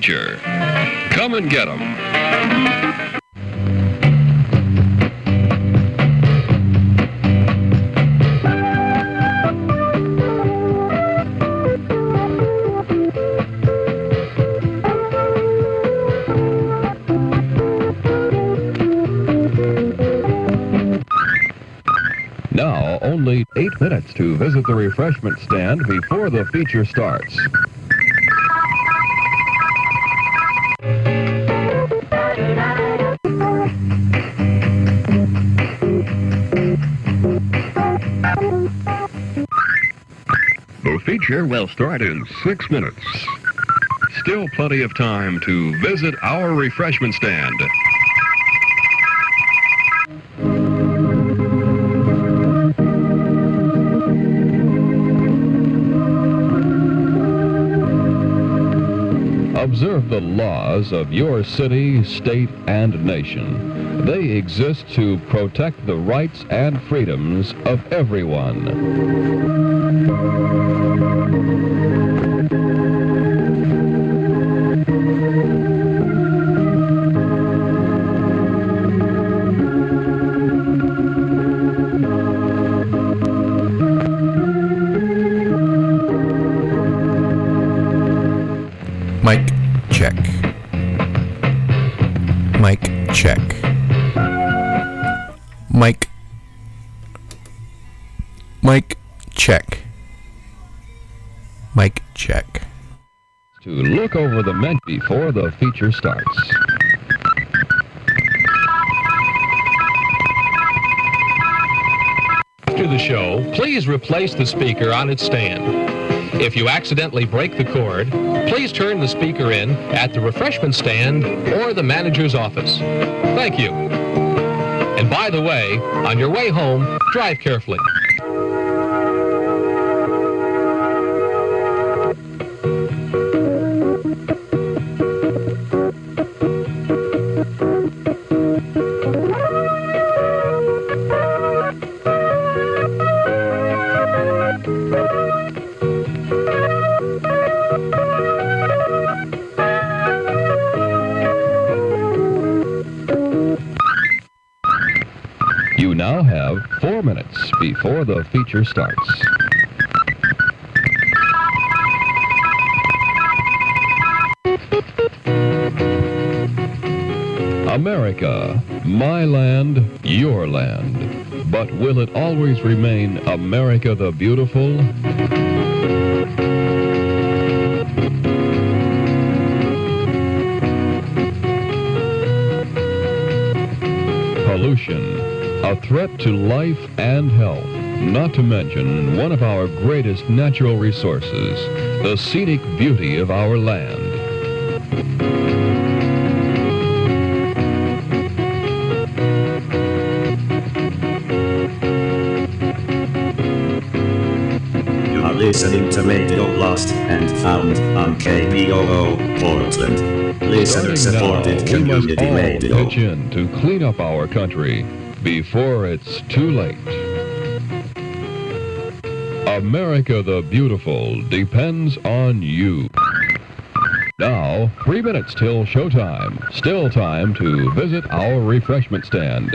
nature. Come and get them. Now, only 8 minutes to visit the refreshment stand before the feature starts. The feature will start in 6 minutes. Still plenty of time to visit our refreshment stand. Observe the laws of your city, state, and nation. They exist to protect the rights and freedoms of everyone. Mike. Check. Mike, check. Mike. Mike, check. Mike, check. To look over the menu before the feature starts. After the show, please replace the speaker on its stand. If you accidentally break the cord, please turn the speaker in at the refreshment stand or the manager's office. Thank you. And by the way, on your way home, drive carefully. Before the feature starts. America, my land, your land. But will it always remain America the Beautiful? Pollution. A threat to life and health, not to mention one of our greatest natural resources, the scenic beauty of our land. You are listening to Radio Lost and Found on KBOO, Portland. Listener-supported community radio. We must all pitch in to clean up our country before it's too late. America the Beautiful depends on you. Now, 3 minutes till showtime. Still time to visit our refreshment stand.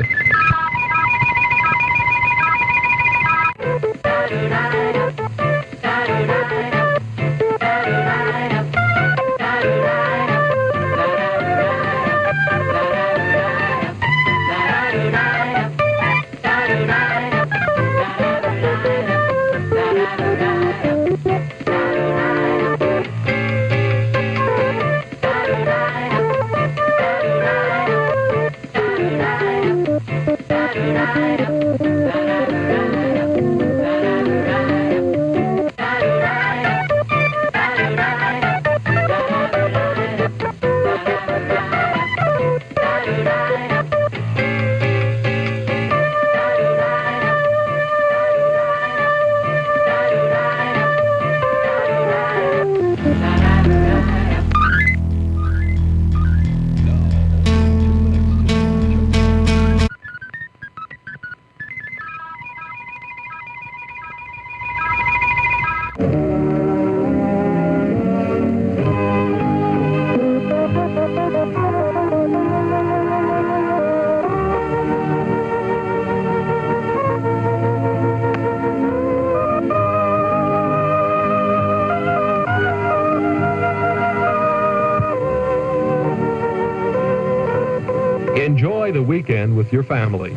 Enjoy the weekend with your family.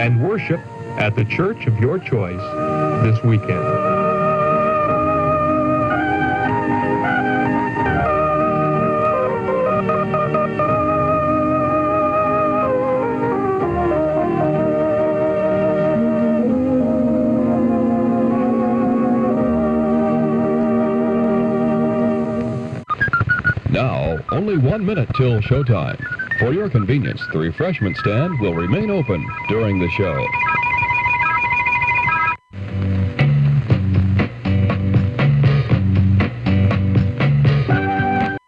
And worship at the church of your choice this weekend. Only 1 minute till showtime. For your convenience, the refreshment stand will remain open during the show.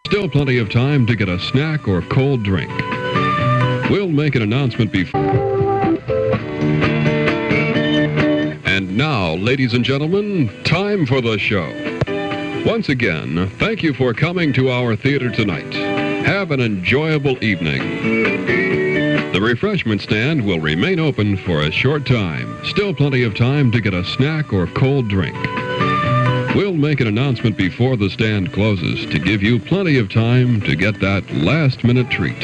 Still plenty of time to get a snack or cold drink. We'll make an announcement before. And now, ladies and gentlemen, time for the show. Once again, thank you for coming to our theater tonight. Have an enjoyable evening. The refreshment stand will remain open for a short time. Still plenty of time to get a snack or cold drink. We'll make an announcement before the stand closes to give you plenty of time to get that last-minute treat.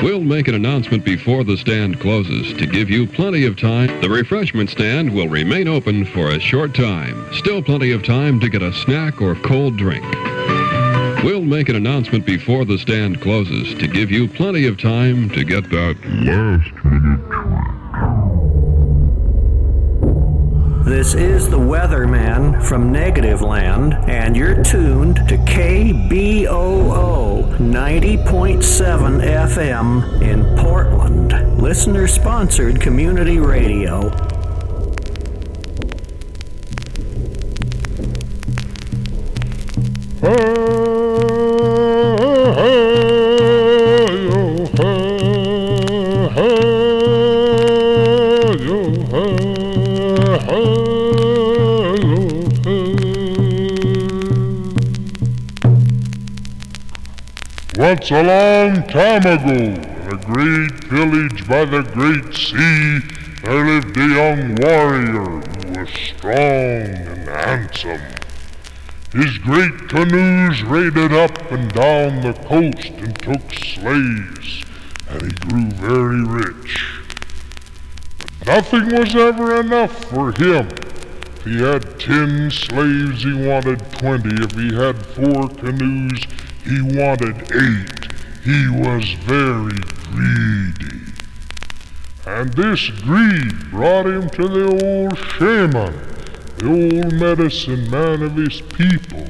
We'll make an announcement before the stand closes to give you plenty of time. The refreshment stand will remain open for a short time. Still plenty of time to get a snack or cold drink. We'll make an announcement before the stand closes to give you plenty of time to get that last-minute treat. This is the Weatherman from Negative Land, and you're tuned to KBOO 90.7 FM in Portland. Listener-sponsored community radio. Once a long time ago, in a great village by the great sea, there lived a young warrior who was strong and handsome. His great canoes raided up and down the coast and took slaves, and he grew very rich. But nothing was ever enough for him. If he had 10 slaves, he wanted 20. If he had 4 canoes, he wanted 8. He was very greedy. And this greed brought him to the old shaman, the old medicine man of his people.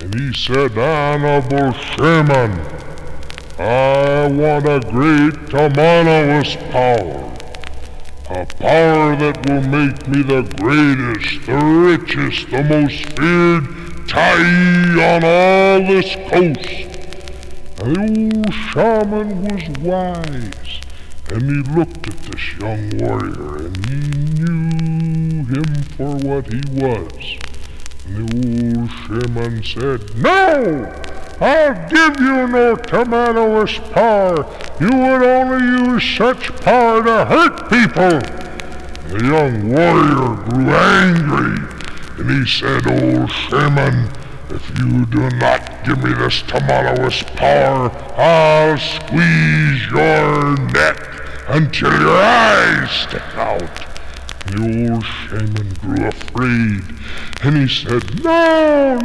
And he said, "Honorable shaman, I want a great Tamanawas power. A power that will make me the greatest, the richest, the most feared Tie on all this coast." And the old shaman was wise, and he looked at this young warrior, and he knew him for what he was. And the old shaman said, "No! I'll give you no Tamanawas power. You would only use such power to hurt people." And the young warrior grew angry. And he said, "Oh, shaman, if you do not give me this Tamanawas power, I'll squeeze your neck until your eyes stick out." The old shaman grew afraid, and he said, No!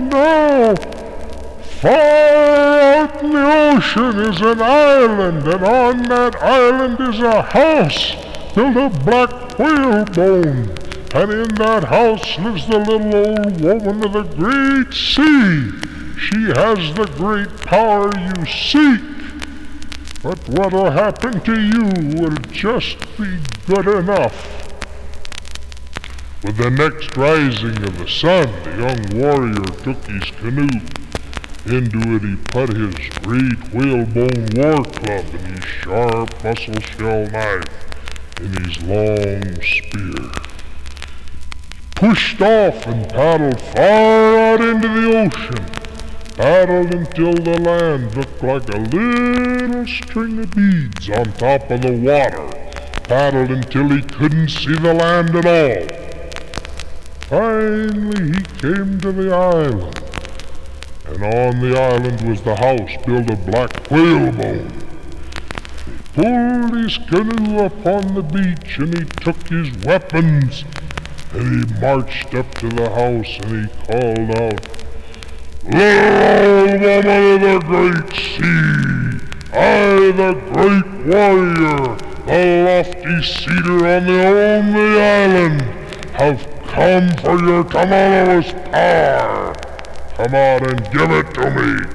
Far out in the ocean is an island, and on that island is a house built of black whalebone. And in that house lives the little old woman of the great sea. She has the great power you seek. But what'll happen to you will just be good enough." With the next rising of the sun, the young warrior took his canoe. Into it he put his great whalebone war club and his sharp mussel shell knife and his long spear. Pushed off and paddled far out into the ocean, paddled until the land looked like a little string of beads on top of the water, paddled until he couldn't see the land at all. Finally he came to the island, and on the island was the house built of black whalebone. He pulled his canoe upon the beach, and he took his weapons, and he marched up to the house, and he called out, "Little woman of the great sea, I, the great warrior, the lofty cedar on the only island, have come for your Tamanawas power. Come out and give it to me."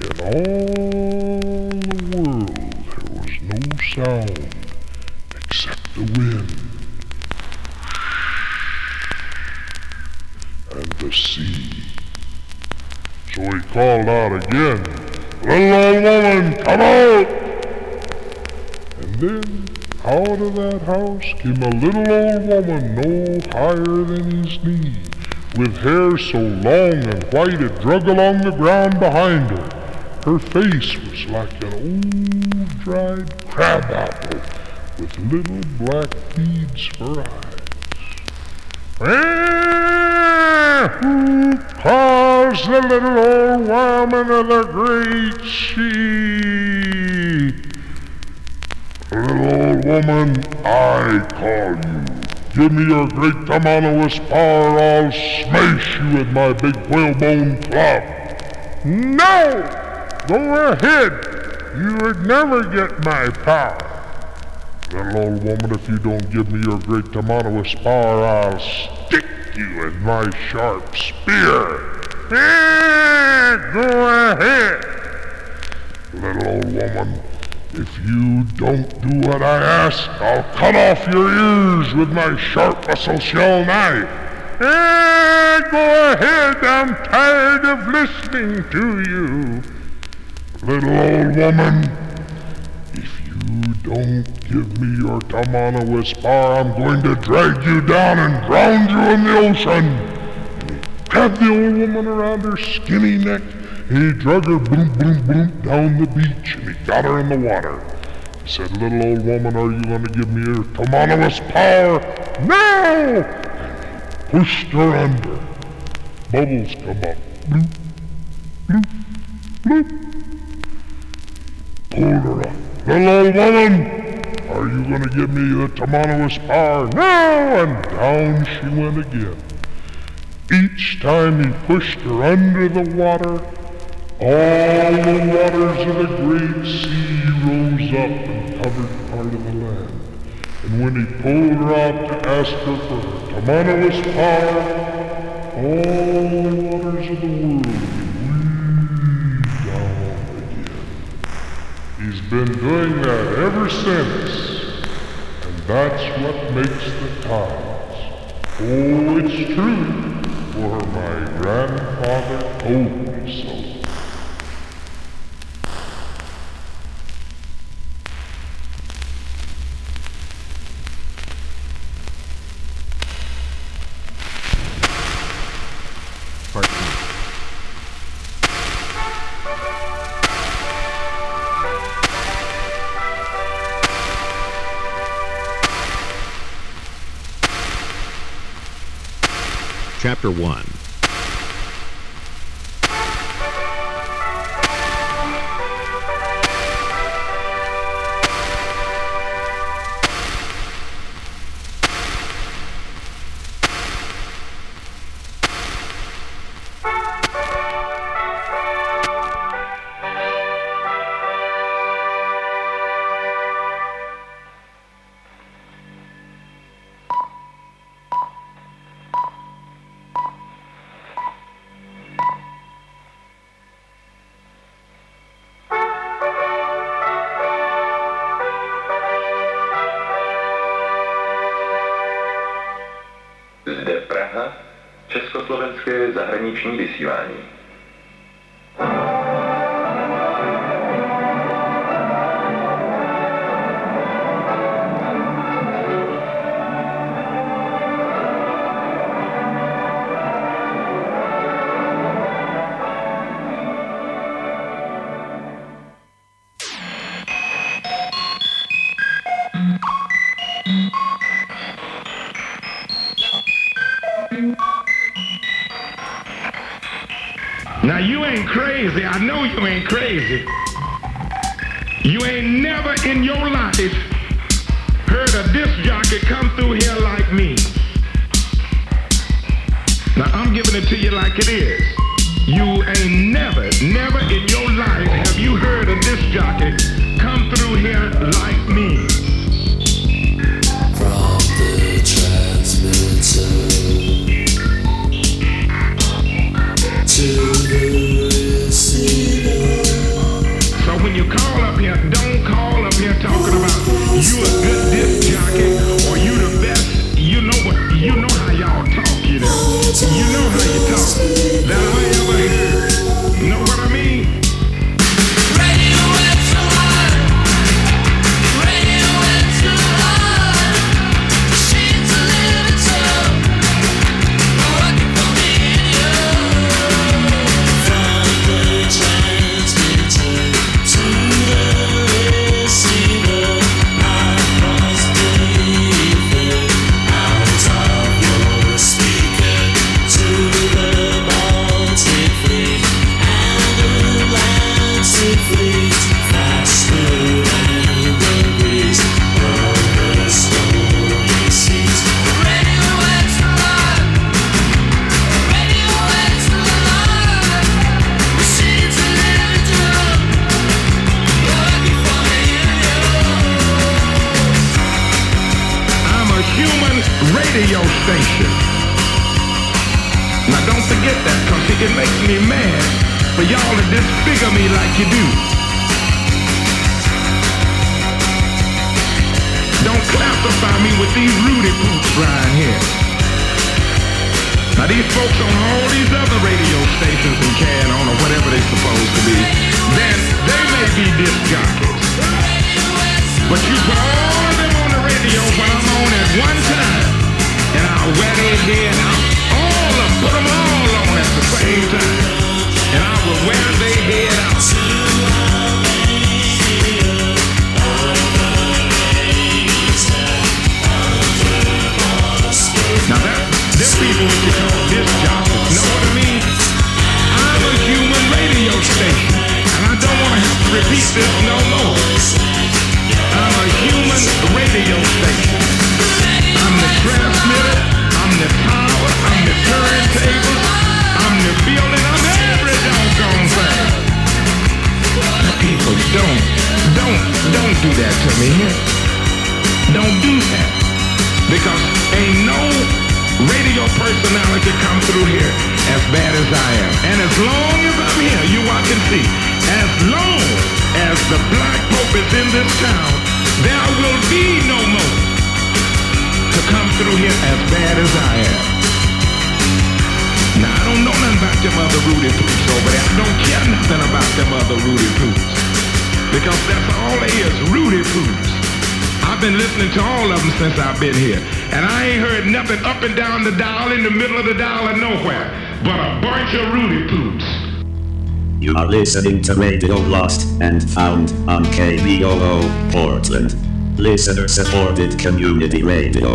In all the world there was no sound except the wind and the sea. So he called out again, "Little old woman, come out!" And then out of that house came a little old woman no higher than his knee, with hair so long and white it drug along the ground behind her. Her face was like an old dried crabapple with little black beads for eyes. "Who calls the little old woman of the great sea?" "Little old woman, I call you. Give me your great Tamanawas power, or I'll smash you with my big whalebone club." "No! Go ahead! You would never get my power." "Little old woman, if you don't give me your great Tamanawas power, I'll stick you with my sharp spear." "Go ahead!" "Little old woman, if you don't do what I ask, I'll cut off your ears with my sharp mussel shell knife." "Go ahead, I'm tired of listening to you." "Little old woman, if you don't give me your Tamanawas power, I'm going to drag you down and drown you in the ocean." And he grabbed the old woman around her skinny neck. He drug her bloop, bloop, bloop down the beach, and he got her in the water. He said, "Little old woman, are you going to give me your Tamanawas power?" "No!" And he pushed her under. Bubbles come up. Bloop, bloop, bloop. Pulled her up. "Little old woman, are you going to give me the Tamanawas power?" "No!" And down she went again. Each time he pushed her under the water, all the waters of the great sea rose up and covered part of the land. And when he pulled her out to ask her for her Tamanawas power, all the waters of the world went down again. He's been doing that ever since, and that's what makes the tides. Oh, it's true, for my grandfather told me so. Chapter 1. Zahraniční vysílání. you ain't crazy. I know you ain't crazy. You ain't never in your life heard a disc jockey come through here like me. Now, I'm giving it to you like it is. You ain't never in your life have you heard a disc jockey come through here like me. From the transmitter to the receiver. So when you call up here, don't call up here talking about you a good disc jockey or you the best. You know what? You know how y'all talk, you know. You know how you talk. That I ever heard. Know what I mean? Radio X1. Radio X1. She's a little soul. Working for me and you. From the transmitter to the receiver. I was believing I was of your speed. Radio station. Now don't forget that, cause it makes me mad for y'all to disfigure me like you do. Don't classify me with these Rudy poops right here. Now these folks on all these other radio stations and can on or whatever they supposed to be, then they may be disc jockeys. But you put all of them on the radio when I'm on at one time. And I'll wear their hair out. All of them, put them all on at the same time. And I will wear their head out. Now that, them people with you call disc jockeys, know what I mean? I'm a human radio station. And I don't want to have to repeat this no more. I'm a human radio station. I'm the transmitter, I'm the power, I'm the turntable, I'm the building, I'm every doggone thing. People, don't do that to me. Don't do that. Because ain't no radio personality come through here as bad as I am. And as long as I'm here, you watch and see, as long as the black pope is in this town, there will be no more to come through here as bad as I am. Now I don't know nothing about them other Rudy poops over there. I don't care nothing about them other Rudy poops, because that's all they is, Rudy poops. I've been listening to all of them since I've been here, and I ain't heard nothing up and down the dial, in the middle of the dial, or nowhere but a bunch of Rudy poops. You are listening to Radio Lost and Found on KBOO Portland. Listener-supported community radio.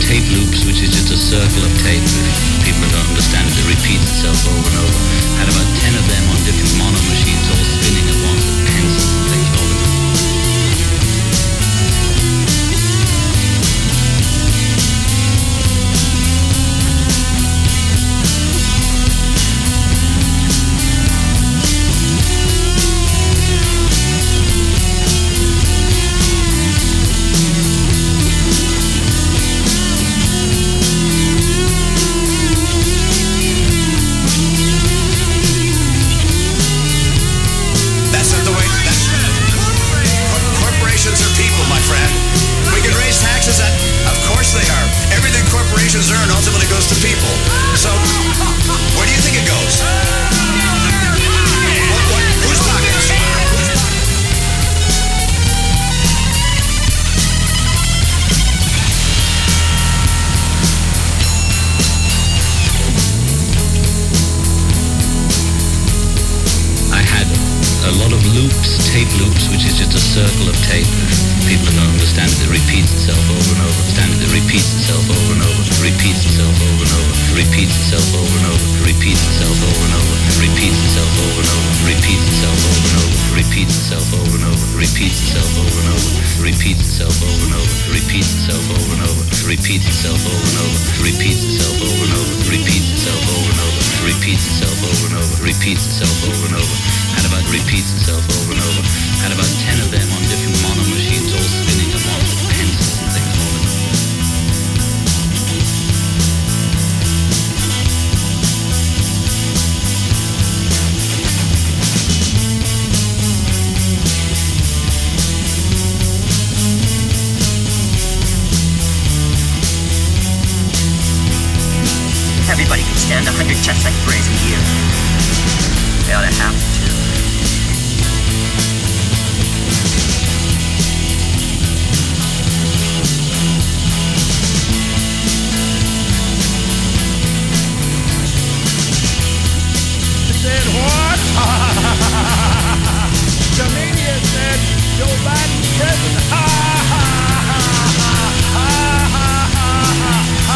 Tape loops, which is just a circle of tape. People circle of tape, people are going to understand it, it repeats itself over and over, it repeats itself over and over, repeats itself over and over, repeats itself over and over, repeats itself over and over, repeats itself over and over, repeats itself over and over, repeats itself over and over, repeats itself over and over, repeats itself over and over, repeats itself over and over, repeats itself over and over, repeats itself over and over, repeats itself over and over, repeats itself over and over, repeats itself over and over, and about repeats itself over and over, and about 10 of them on different mono machines all spinning and all the pencils and things. Everybody can stand 100 chest like praise a year. They ought to have to. Said what? The media said Joe Biden's president. Ha ha ha ha ha ha ha ha ha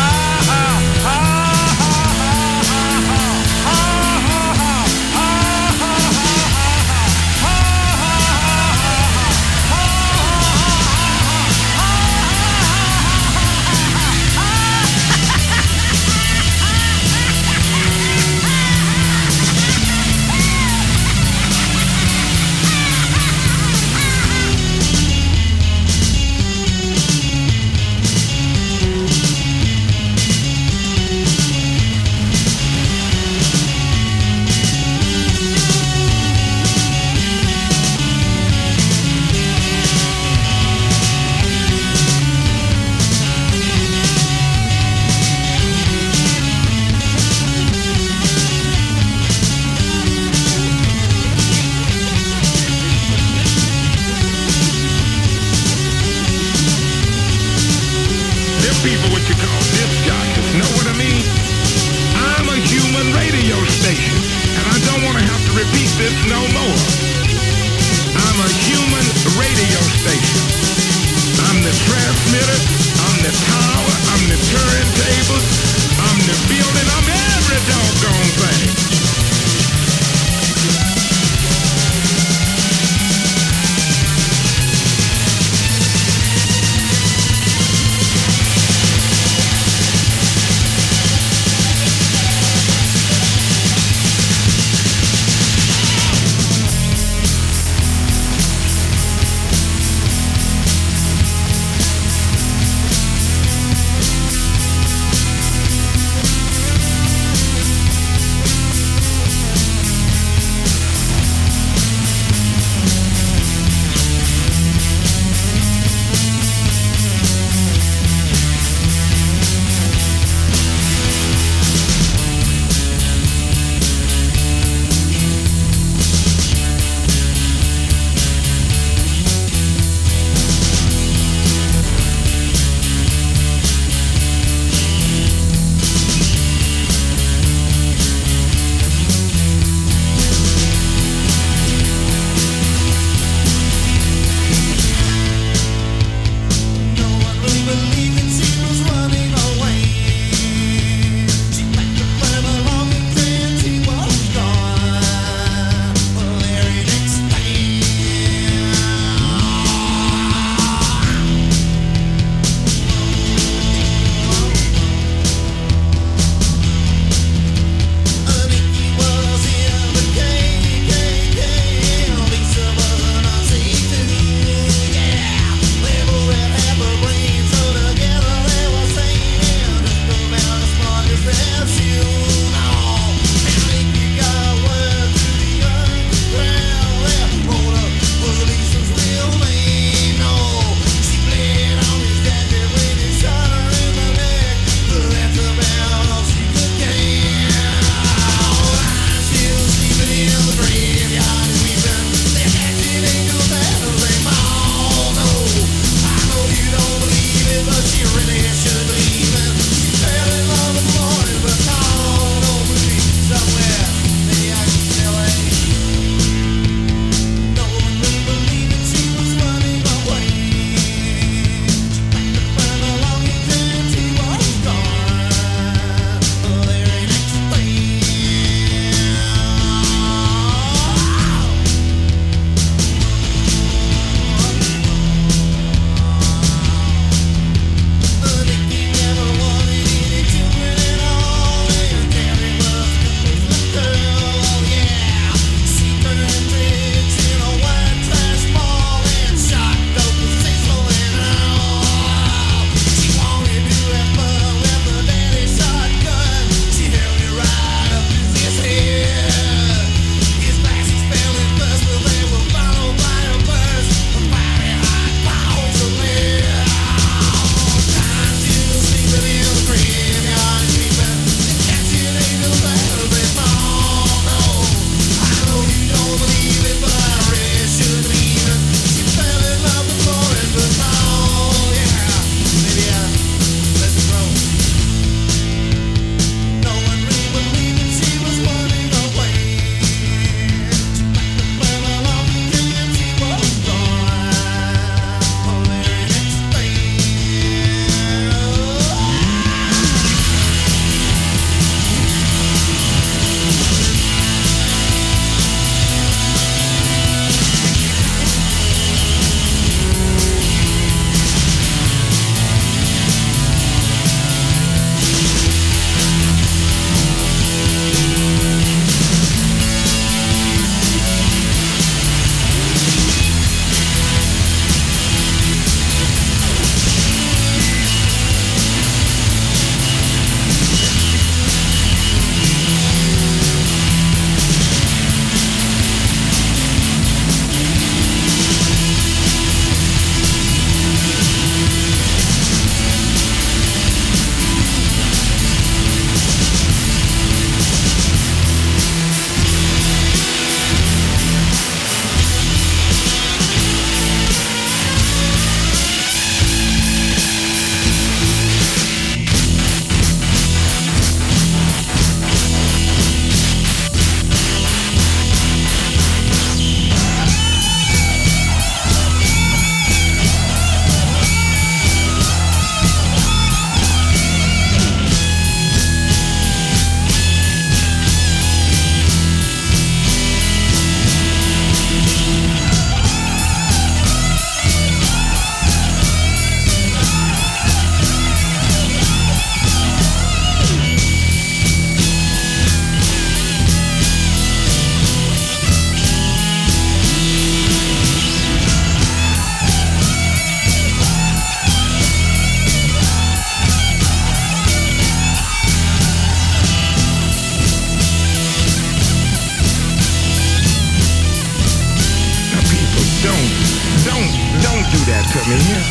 come in here.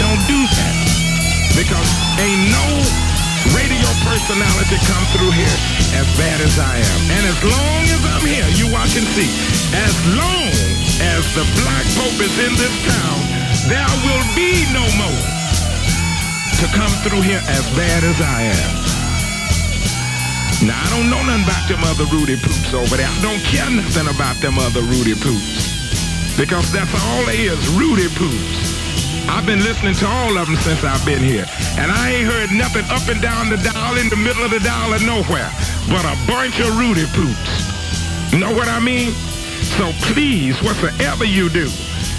Don't do that. Because ain't no radio personality come through here as bad as I am. And as long as I'm here, you watch and see. As long as the Black Pope is in this town, there will be no more to come through here as bad as I am. Now, I don't know nothing about them other Rudy Poops over there. I don't care nothing about them other Rudy Poops. Because that's all they is, Rudy Poops. I've been listening to all of them since I've been here. And I ain't heard nothing up and down the dial, in the middle of the dial, or nowhere. But a bunch of Rudy Poops. Know what I mean? So please, whatsoever you do,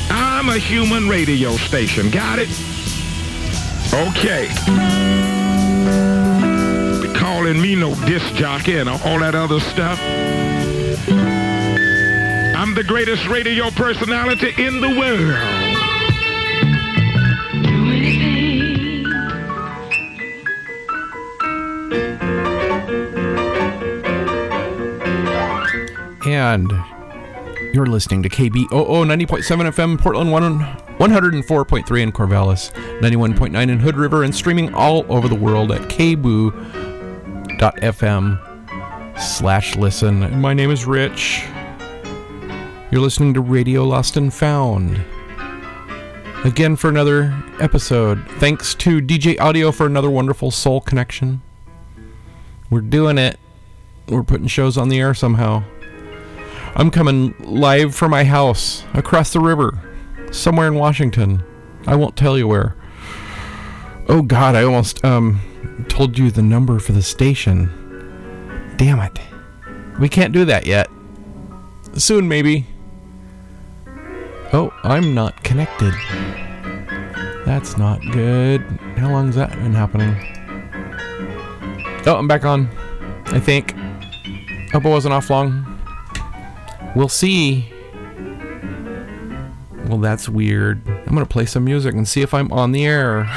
I'm a human radio station. Got it? Okay. Calling me no disc jockey and all that other stuff. I'm the greatest radio personality in the world. Do anything. And you're listening to KBOO 90.7 FM, Portland 104.3 in Corvallis, 91.9 in Hood River, and streaming all over the world at KBOO.fm/listen. My name is Rich. You're listening to Radio Lost and Found. Again for another episode. Thanks to DJ Audio for another wonderful soul connection. We're doing it. We're putting shows on the air somehow. I'm coming live from my house across the river, somewhere in Washington. I won't tell you where. Oh God, I almost told you the number for the station. Damn it. We can't do that yet. Soon, maybe. Oh, I'm not connected. That's not good. How long's that been happening? Oh, I'm back on, I think. Hope I wasn't off long. We'll see. Well, that's weird. I'm gonna play some music and see if I'm on the air.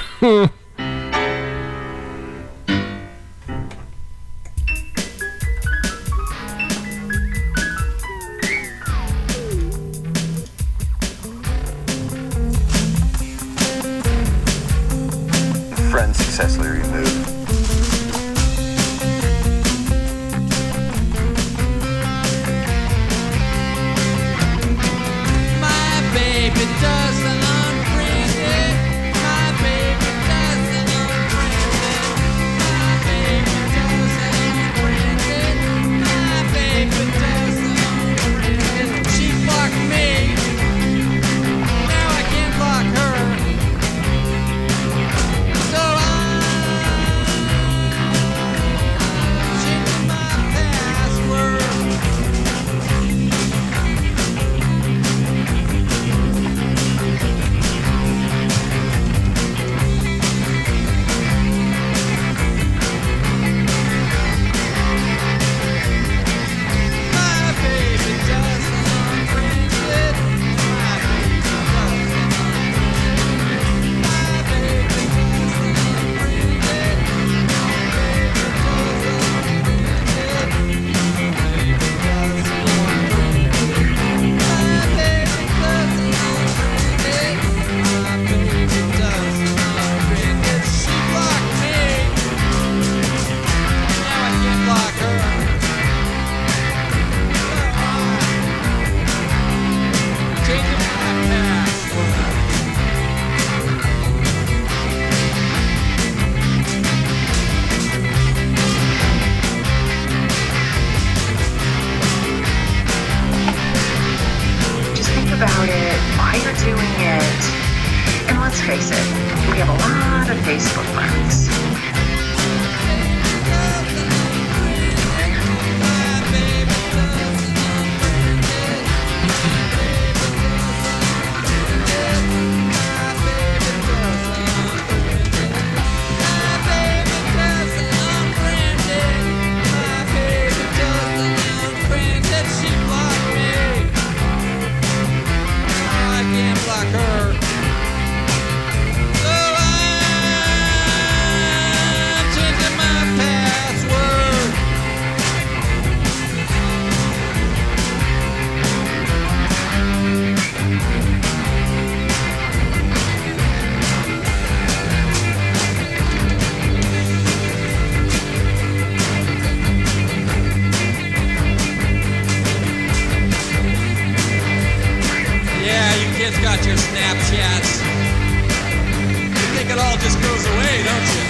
all just goes away, don't you?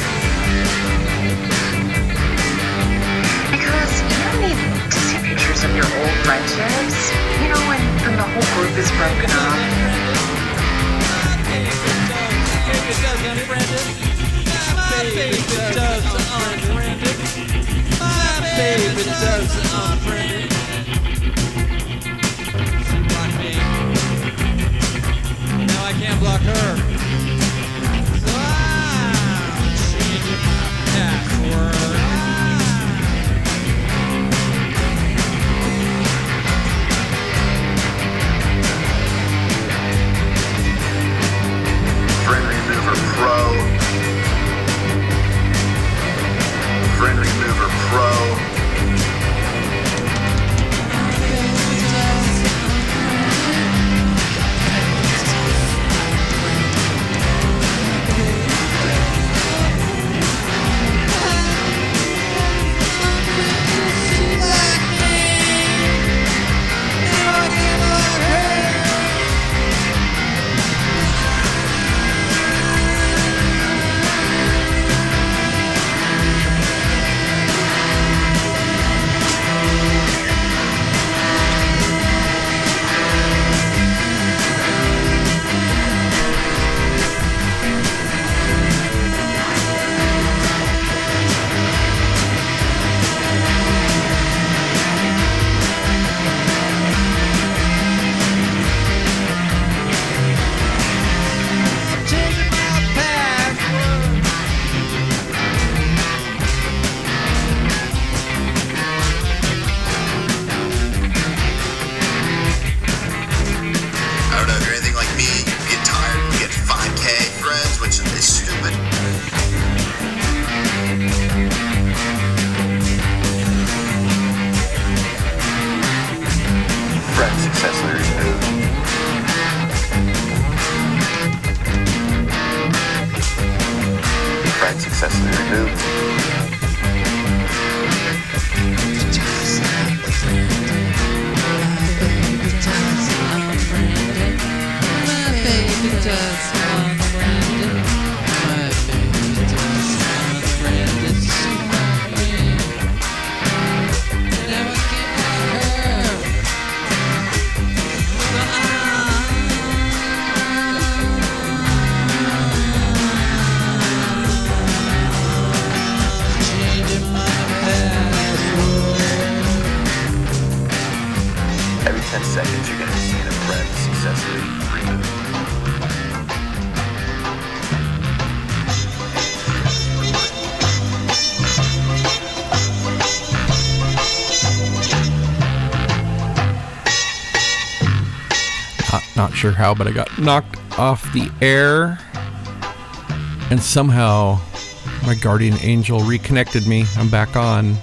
Because you don't need to see pictures of your old friendships, you know, when the whole group is broken up. My baby does unfriended. She blocked me. Now I can't block her. Wow, change my password. Friendly Mover Pro. Friendly Mover Pro. Sure how, but I got knocked off the air and somehow my guardian angel reconnected me. I'm back on.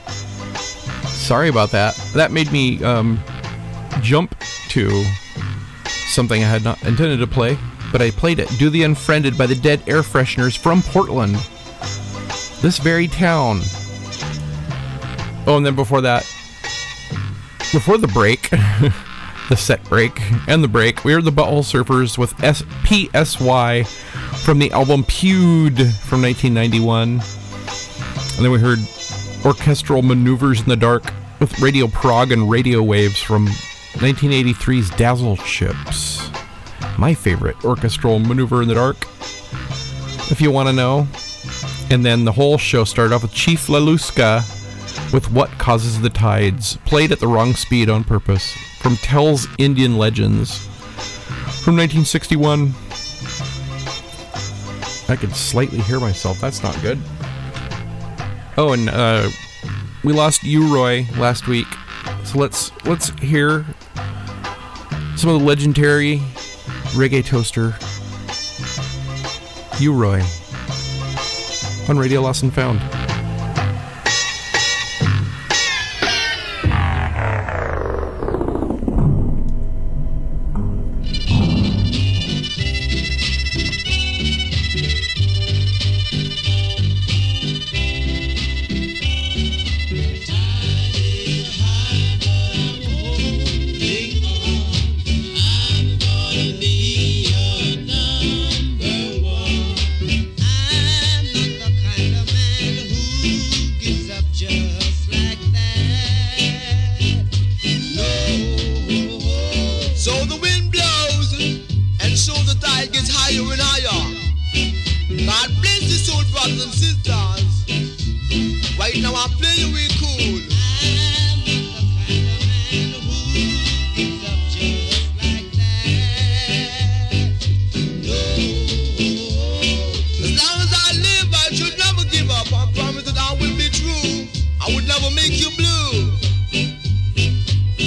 Sorry about that. That made me jump to something I had not intended to play, but I played it. Do the Unfriended by the Dead Air Fresheners from Portland, this very town. Oh, and then before that, before the break, the set break and the break, we are the Butthole Surfers with PSY from the album Pewed from 1991. And then we heard Orchestral Manoeuvres In the Dark with Radio Prague and Radio Waves from 1983's Dazzle Ships. My favorite, Orchestral Manoeuvre In the Dark, if you want to know. And then the whole show started off with Chief Lelooska with What Causes the Tides, played at the wrong speed on purpose, from Tell's Indian Legends from 1961. I could slightly hear myself. That's not good. Oh, and we lost U-Roy last week, so let's hear some of the legendary reggae toaster U-Roy on Radio Lost and Found. style gets higher and higher. God bless the soul brothers and sisters. Right now I'm playing real cool. I'm the kind of man who picks up just like that. No. As long as I live, I should never give up. I promise that I will be true. I would never make you blue.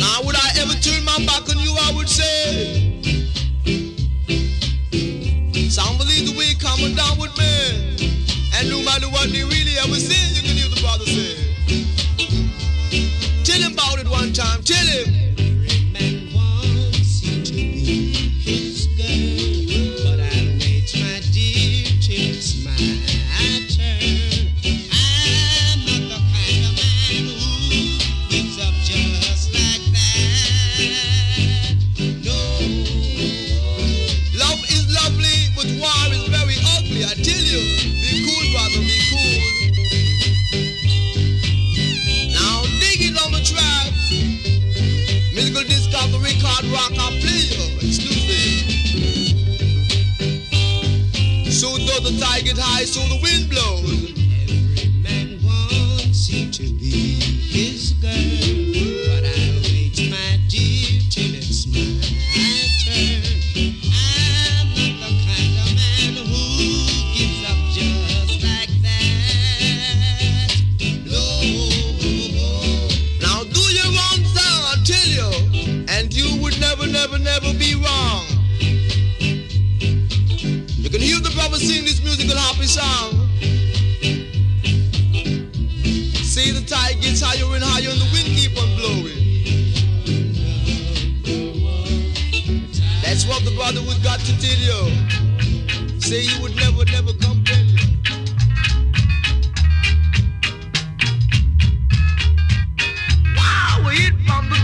Now would I ever turn my back on you, I would say. Some believe the way coming down with men. And no matter what they really ever say, you can hear the brother say. Tell him about it one time, tell him. Every man wants you to be his girl, but I'll wait, my dear, till it's my turn. I'm not the kind of man who gives up just like that. No. Love is lovely, but war is very ugly, I tell you. Be cool, brother, be cool. Now dig it on the track. Musical Discovery, Card Rock, I play you. Excuse me. So though the tide get high, so the wind blows. Every man wants you to be his girl. But I'll wait, my dear, till it's my turn. I'm not the kind of man who gives up just like that. No. Now do your wrong song, I tell you. And you would never, never, never be wrong. You can hear the brothers sing this musical happy song. See the tide gets higher and higher and the wind keep on blowing. That's what the brother would got to tell you. Say you would never, never complain. Wow, a hit from the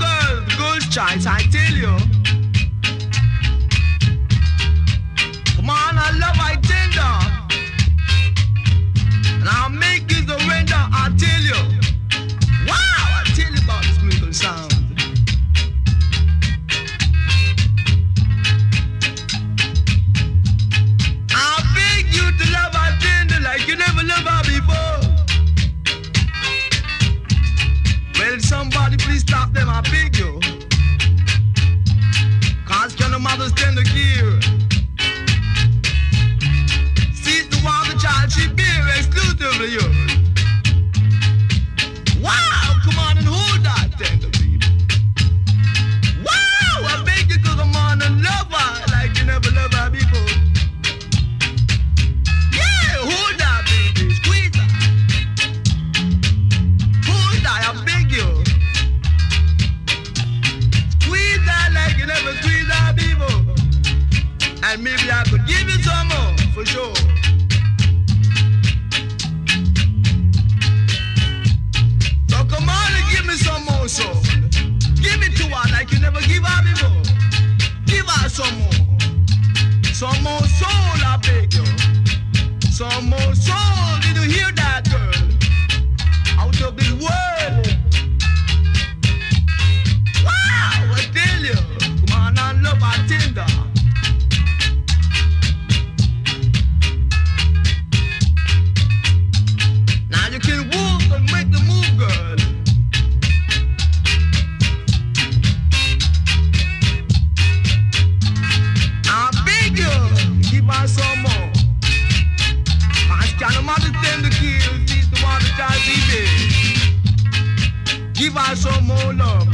girls' choice, I tell you. Come on, I love, I tender. And I'll make you surrender, I tell you. Wow, I tell you about this musical sound. I beg you to love our tender like you never loved her before. Well, somebody please stop them, I beg you. Cause can the mothers tend to give? See the one the child she bear exclusively you. Wow, come on and hold that tender baby. Wow, I beg you to come on and love her like you never loved her before. Hold that, baby, squeeze her. Hold that, I beg you. Squeeze that like you never squeeze that before. And maybe I could give you some more, for sure. So come on and give me some more, soul. Give it to her like you never give her before. Give her some more. Some more soul, I beg you. Some more soul, did you hear that, girl? Out of this world. Wow, I tell you. Come on and love our tender. Now you can walk and make the move, girl. I beg you, give us some more. Can a mother tend to kill? She's the one that child she did. Give her some more love.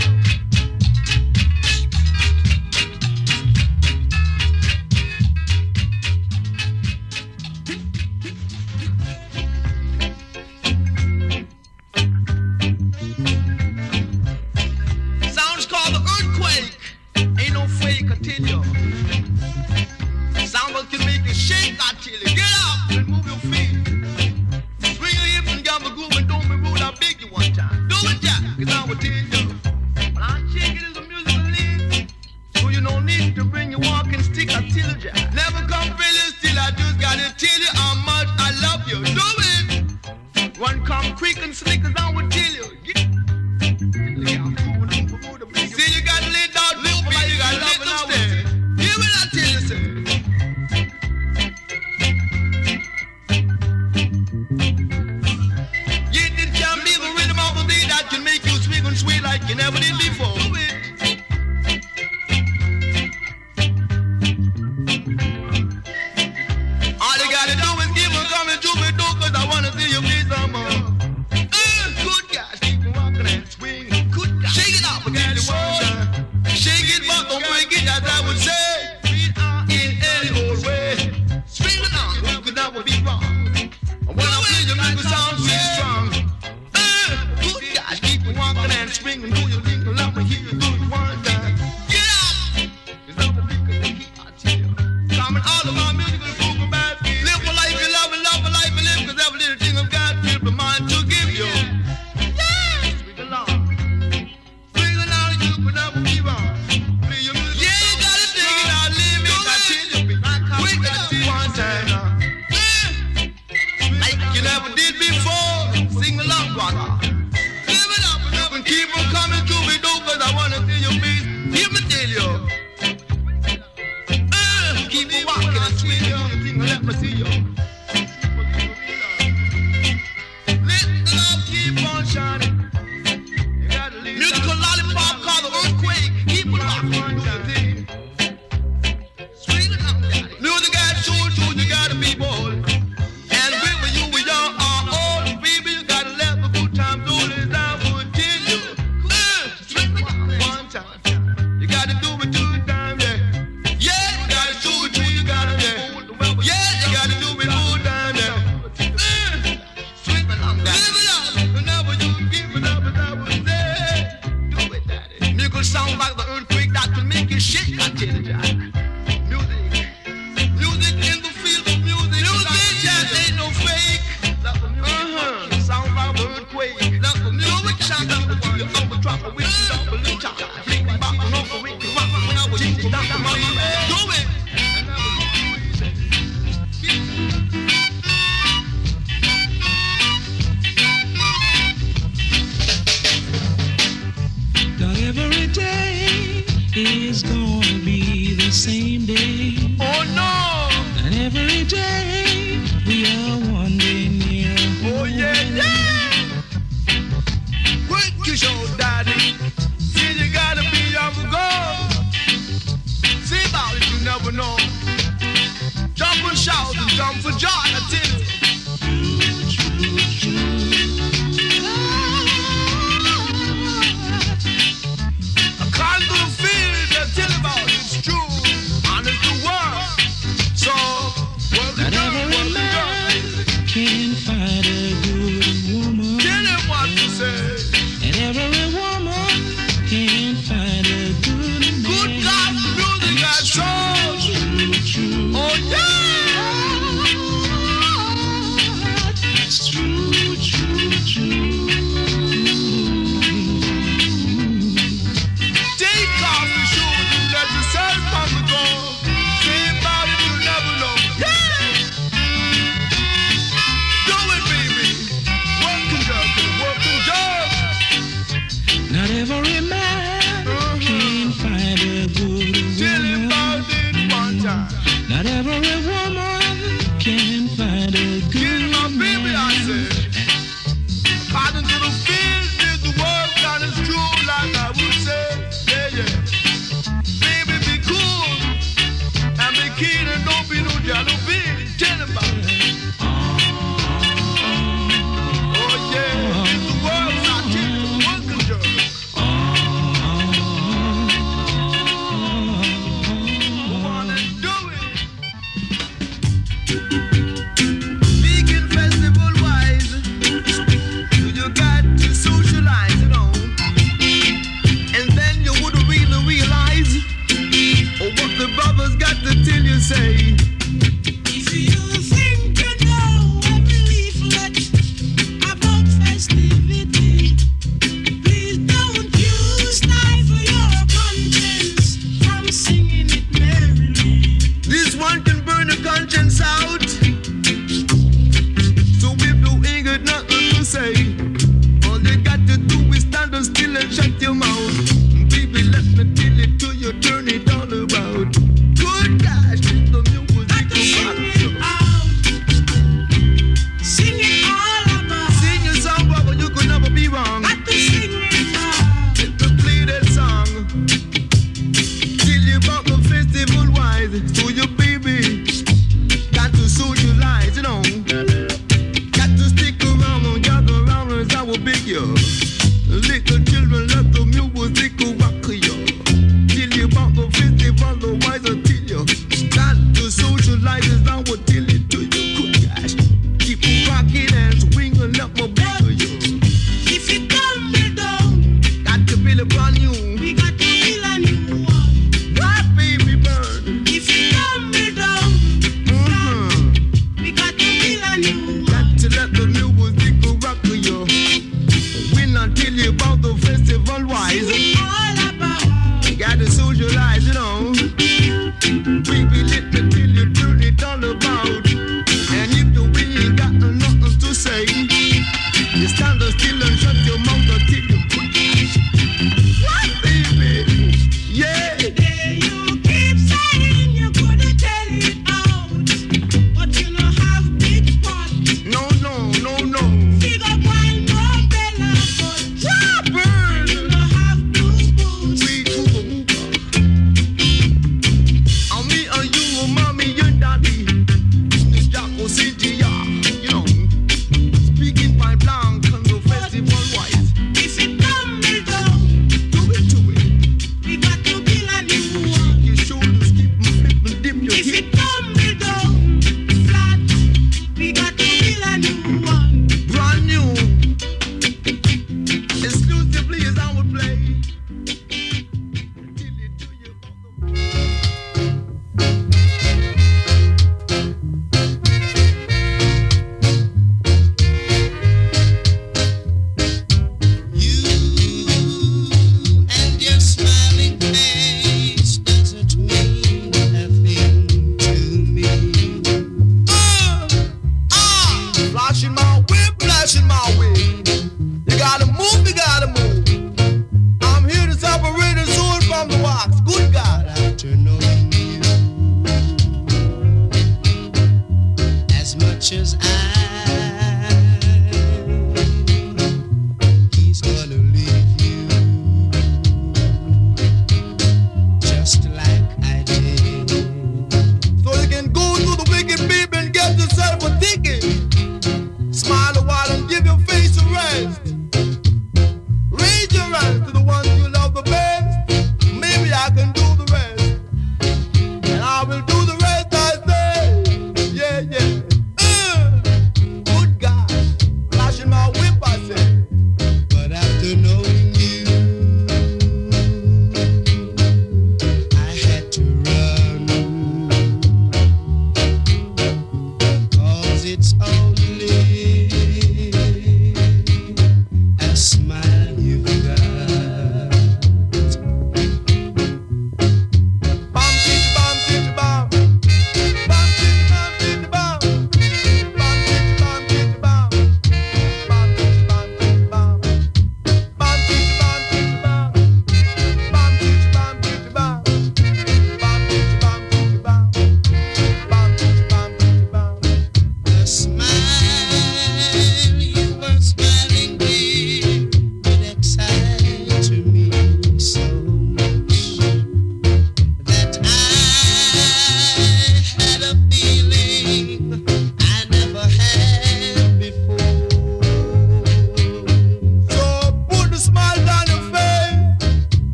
Sounds called the earthquake. Ain't no fake, I tell you. Sound that can make you shake, I tell you. Get up and move your feet. Cause I would tell you, but I shake it as a musical lead. So you don't need to bring your walking stick, I tell you. Never come feeling still, I just gotta tell you how much I love you. Do it! Run, come quick and slick, cause I would tell you. Yeah. See, you gotta lay down, little bit, you gotta lay down. Hear what I tell you, sir. What the brothers got to tell you, say, if you think catcher's eye. He's gonna leave you just like I did, so you can go to the wicked people and get yourself a ticket. Smile a while and give your face a rest. Raise your eyes to the ones you love the best. Maybe I can do the rest, and I will do the rest.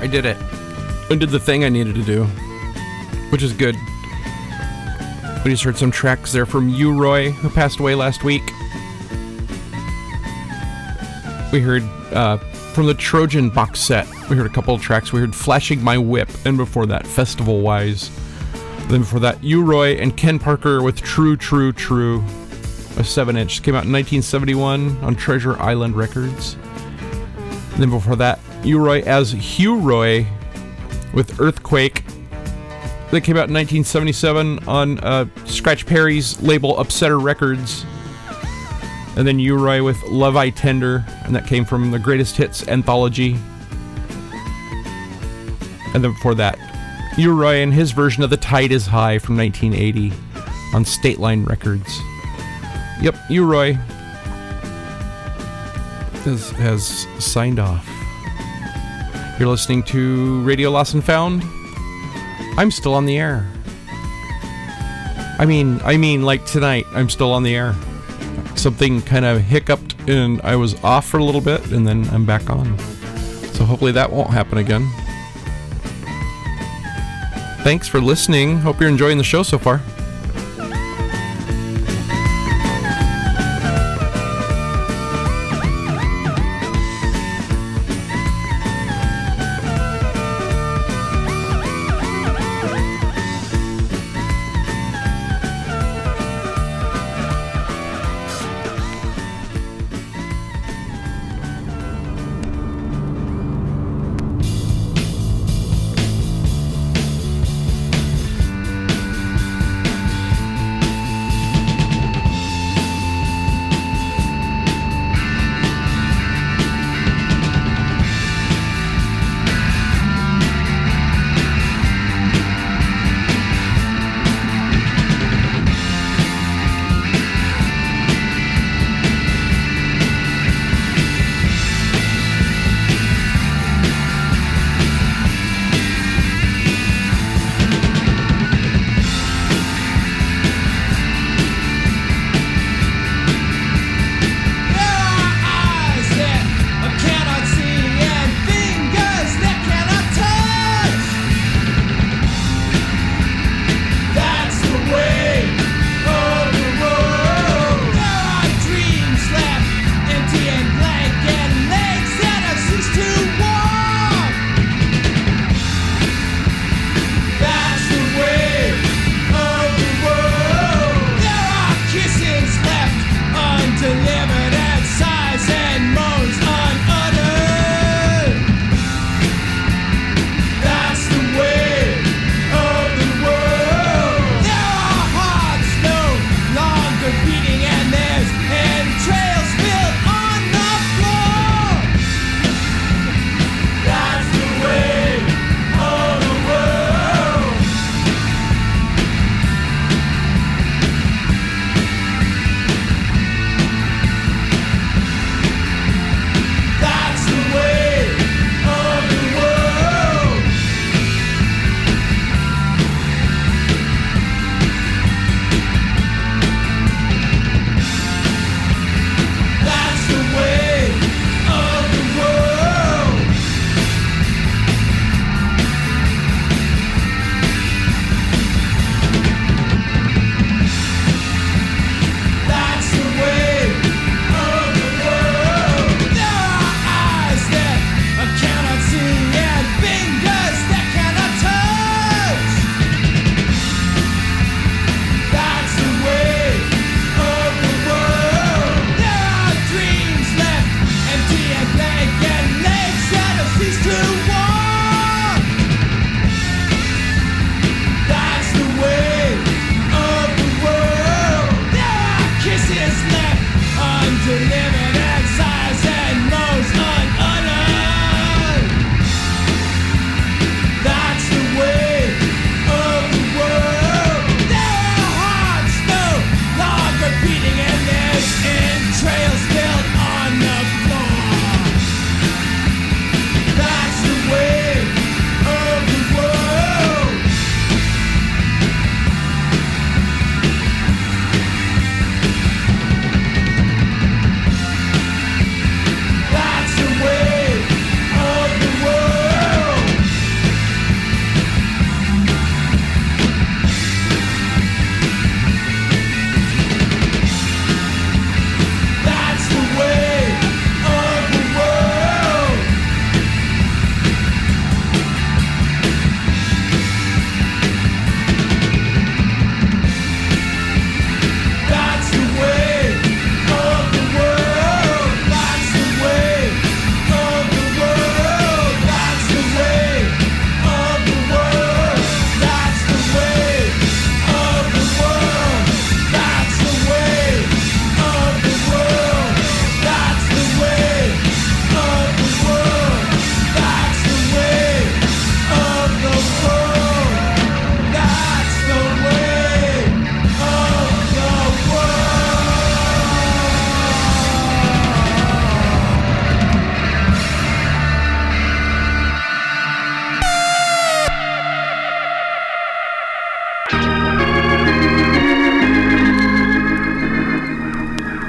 I did it. I did the thing I needed to do, which is good. We just heard some tracks there from U-Roy, who passed away last week. We heard from the Trojan box set. We heard a couple of tracks. We heard Flashing My Whip, and before that, Festival Wise. Then before that, U-Roy and Ken Parker with True, True, True, a 7-inch. Came out in 1971 on Treasure Island Records. And then before that, U-Roy as Hugh-Roy with Earthquake. That came out in 1977 on Scratch Perry's label Upsetter Records. And then U-Roy with Love I Tender, and that came from the Greatest Hits anthology. And then before that, U-Roy and his version of The Tide Is High from 1980 on Stateline Records. Yep, U-Roy has signed off. You're listening to Radio Lost and Found. I'm still on the air. I mean, like tonight, I'm still on the air. Something kind of hiccuped, and I was off for a little bit, and then I'm back on. So hopefully that won't happen again. Thanks for listening. Hope you're enjoying the show so far.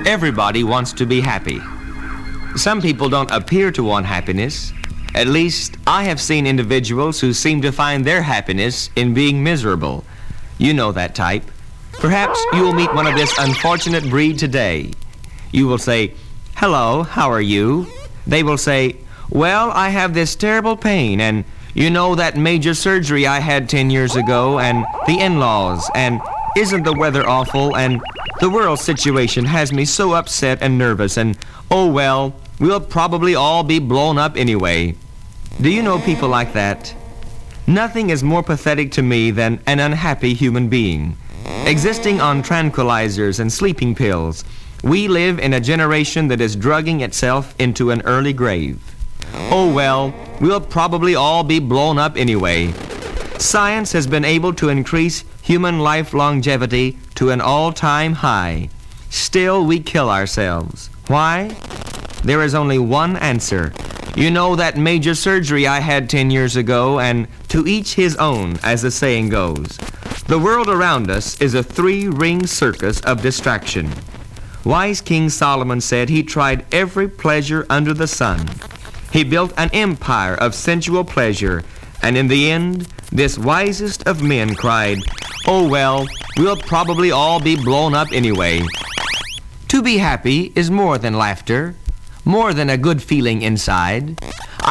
Everybody wants to be happy. Some people don't appear to want happiness. At least, I have seen individuals who seem to find their happiness in being miserable. You know that type. Perhaps you will meet one of this unfortunate breed today. You will say, "Hello, how are you?" They will say, "Well, I have this terrible pain, and you know that major surgery I had 10 years ago, and the in-laws, and isn't the weather awful, and the world situation has me so upset and nervous, and oh well, we'll probably all be blown up anyway." Do you know people like that? Nothing is more pathetic to me than an unhappy human being. Existing on tranquilizers and sleeping pills, we live in a generation that is drugging itself into an early grave. Oh well, we'll probably all be blown up anyway. Science has been able to increase human life longevity to an all-time high. Still, we kill ourselves. Why? There is only one answer. You know that major surgery I had 10 years ago, and to each his own, as the saying goes. The world around us is a three-ring circus of distraction. Wise King Solomon said he tried every pleasure under the sun. He built an empire of sensual pleasure, and in the end, this wisest of men cried, "Oh well, we'll probably all be blown up anyway." To be happy is more than laughter, more than a good feeling inside.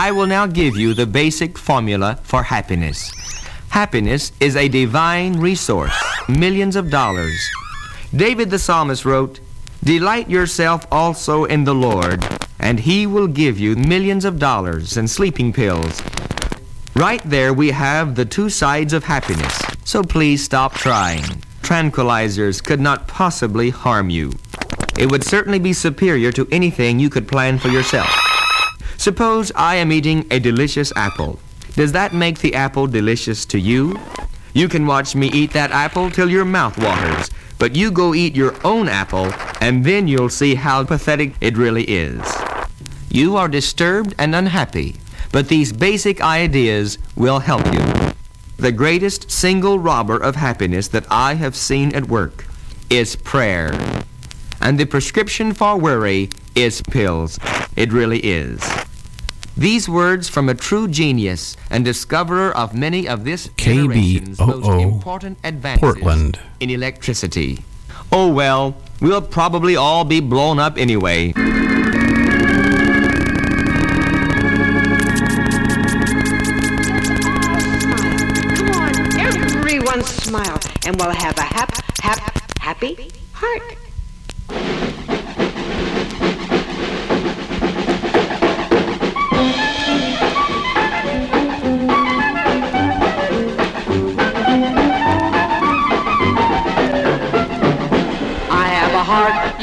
I will now give you the basic formula for happiness. Happiness is a divine resource, millions of dollars. David the psalmist wrote, "Delight yourself also in the Lord, and he will give you millions of dollars and sleeping pills." Right there we have the two sides of happiness, so please stop trying. Tranquilizers could not possibly harm you. It would certainly be superior to anything you could plan for yourself. Suppose I am eating a delicious apple. Does that make the apple delicious to you? You can watch me eat that apple till your mouth waters, but you go eat your own apple, and then you'll see how pathetic it really is. You are disturbed and unhappy, but these basic ideas will help you. The greatest single robber of happiness that I have seen at work is prayer. And the prescription for worry is pills. It really is. These words from a true genius and discoverer of many of this generation's most important advances Portland. In electricity. Oh well, we'll probably all be blown up anyway. Everyone smile, and we'll have a happy heart.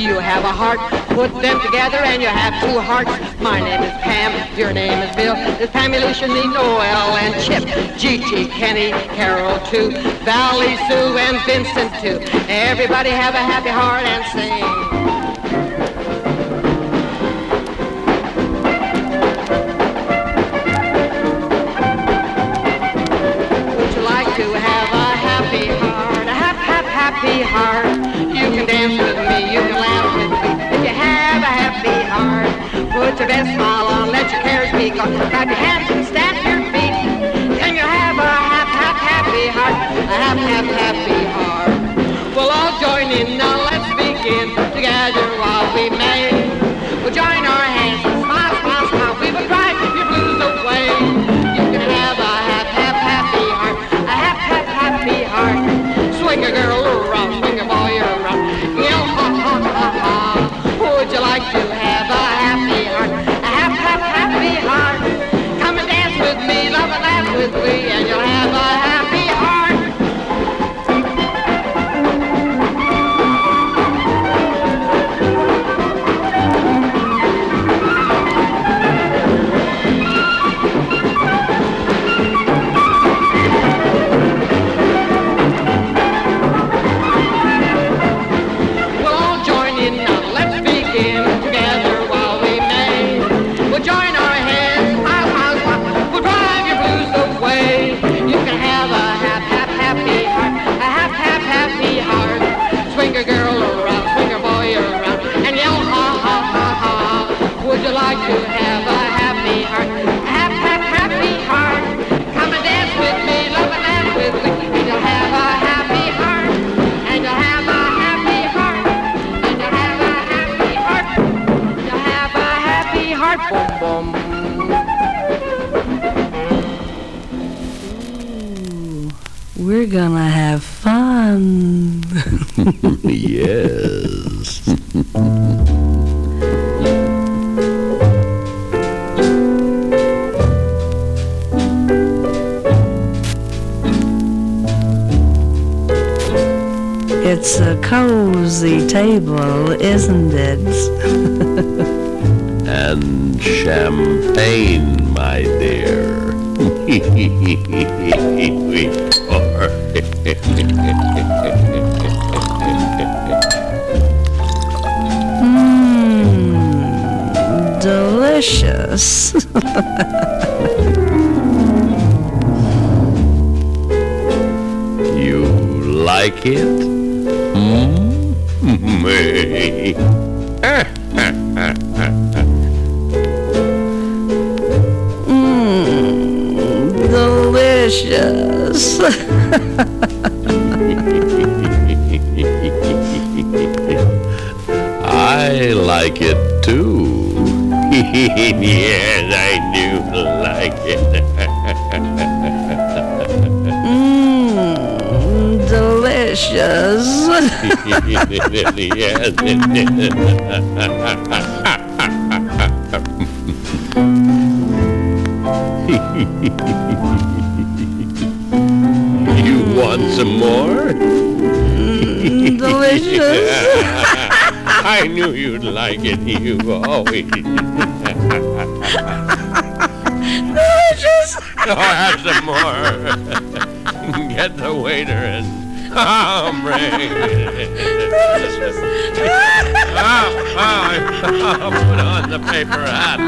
You have a heart, put them together and you have two hearts. My name is Pam, your name is Bill. There's Pammy, Lucia, Noel, and Chip, Gigi, Kenny, Carol, too, Valley, Sue, and Vincent, too. Everybody have a happy heart and sing. Happy heart, you can dance with me, you can laugh with me. If you have a happy heart, put your best smile on, let your cares be gone. Clap your hands and stamp your feet, and you'll have a happy heart, a happy heart. We'll all join in, now let's begin, together while we may. We'll join our hands and smile, we will cry your blues away. You can have a happy heart, a happy heart. Swing a girl around, swing a boy around, yell ha-ha-ha-ha. Would you like to have a happy heart, a happy heart? Come and dance with me, love and laugh with me, and you'll have a happy heart. We're gonna have fun. Yes. It's a cozy table, isn't it? And champagne, my dear. We are. Delicious. You like it? Delicious. I like it too. Yes, I do like it. Delicious. Yes, it is. Want some more? Delicious. I knew you'd like it. You always. Delicious. Oh, have some more. Get the waiter and bring it. Delicious. Oh, put on the paper hat.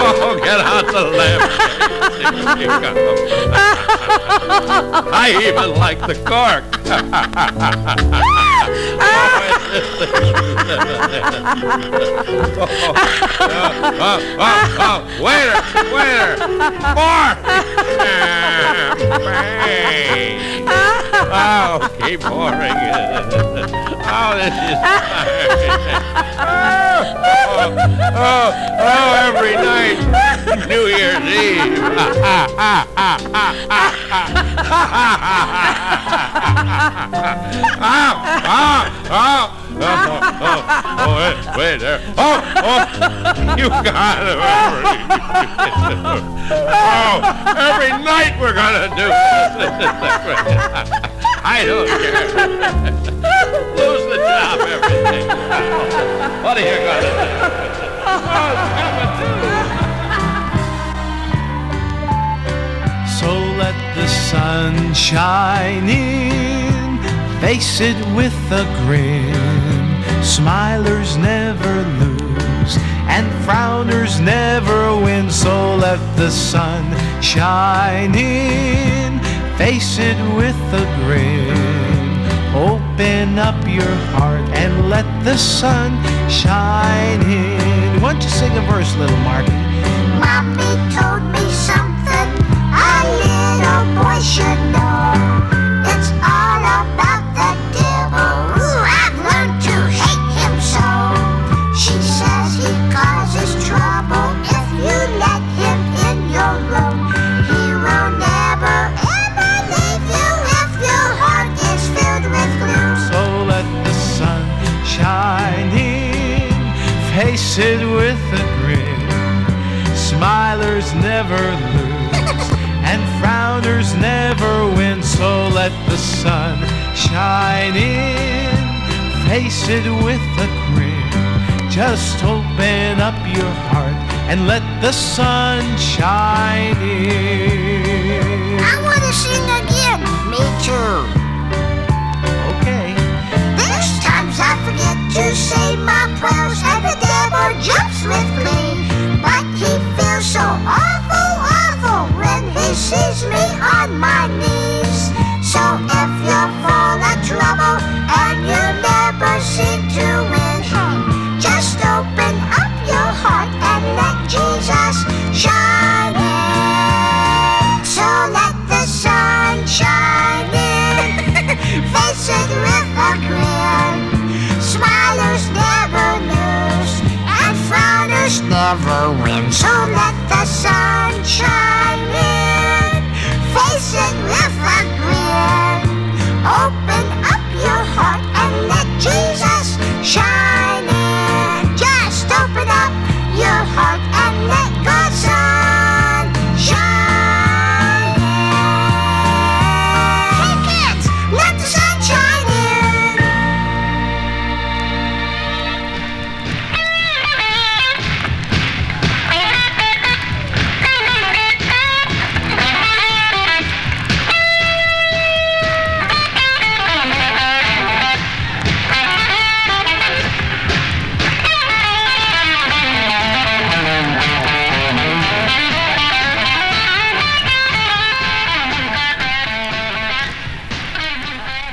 Oh, get out the lamp. I even like the cork. Waiter, more. Oh, keep pouring. Oh, this is every night, New Year's Eve. Waiter. You got it. Every night we're going to do this. I don't care. Lose the job, everything. What are you going to do? So let the sun shine in, face it with a grin. Smilers never lose, and frowners never win. So let the sun shine in, face it with a grin. Open up your heart and let the sun shine in. Why don't you sing a verse, Little Markie? Mommy told me something a little boy should know. It's all about the devil. Ooh, I've learned to hate him so. She says he causes trouble. If you let him in your room, he will never ever leave you if your heart is filled with gloom. So let the sun shine in, face it with a grin. Smilers never lose, and frowners never win. So let the sun shine in, face it with a grin. Just open up your heart and let the sun shine in. I want to sing again. Me too. Okay. There's times I forget to say my prayers, and the devil jumps with me. But he feels so awful, awful when he sees me on my knees. So if you're full of trouble and you never seem to win, just open up your heart and let Jesus shine in. So let the sun shine in. Face it with a grin. Smilers never lose, and frowners never win. So let the sun shine in. Listen with a grin. Open up your heart and let Jesus shine in. Just open up your heart and let God's sun shine in. Hey kids, let the sun shine in.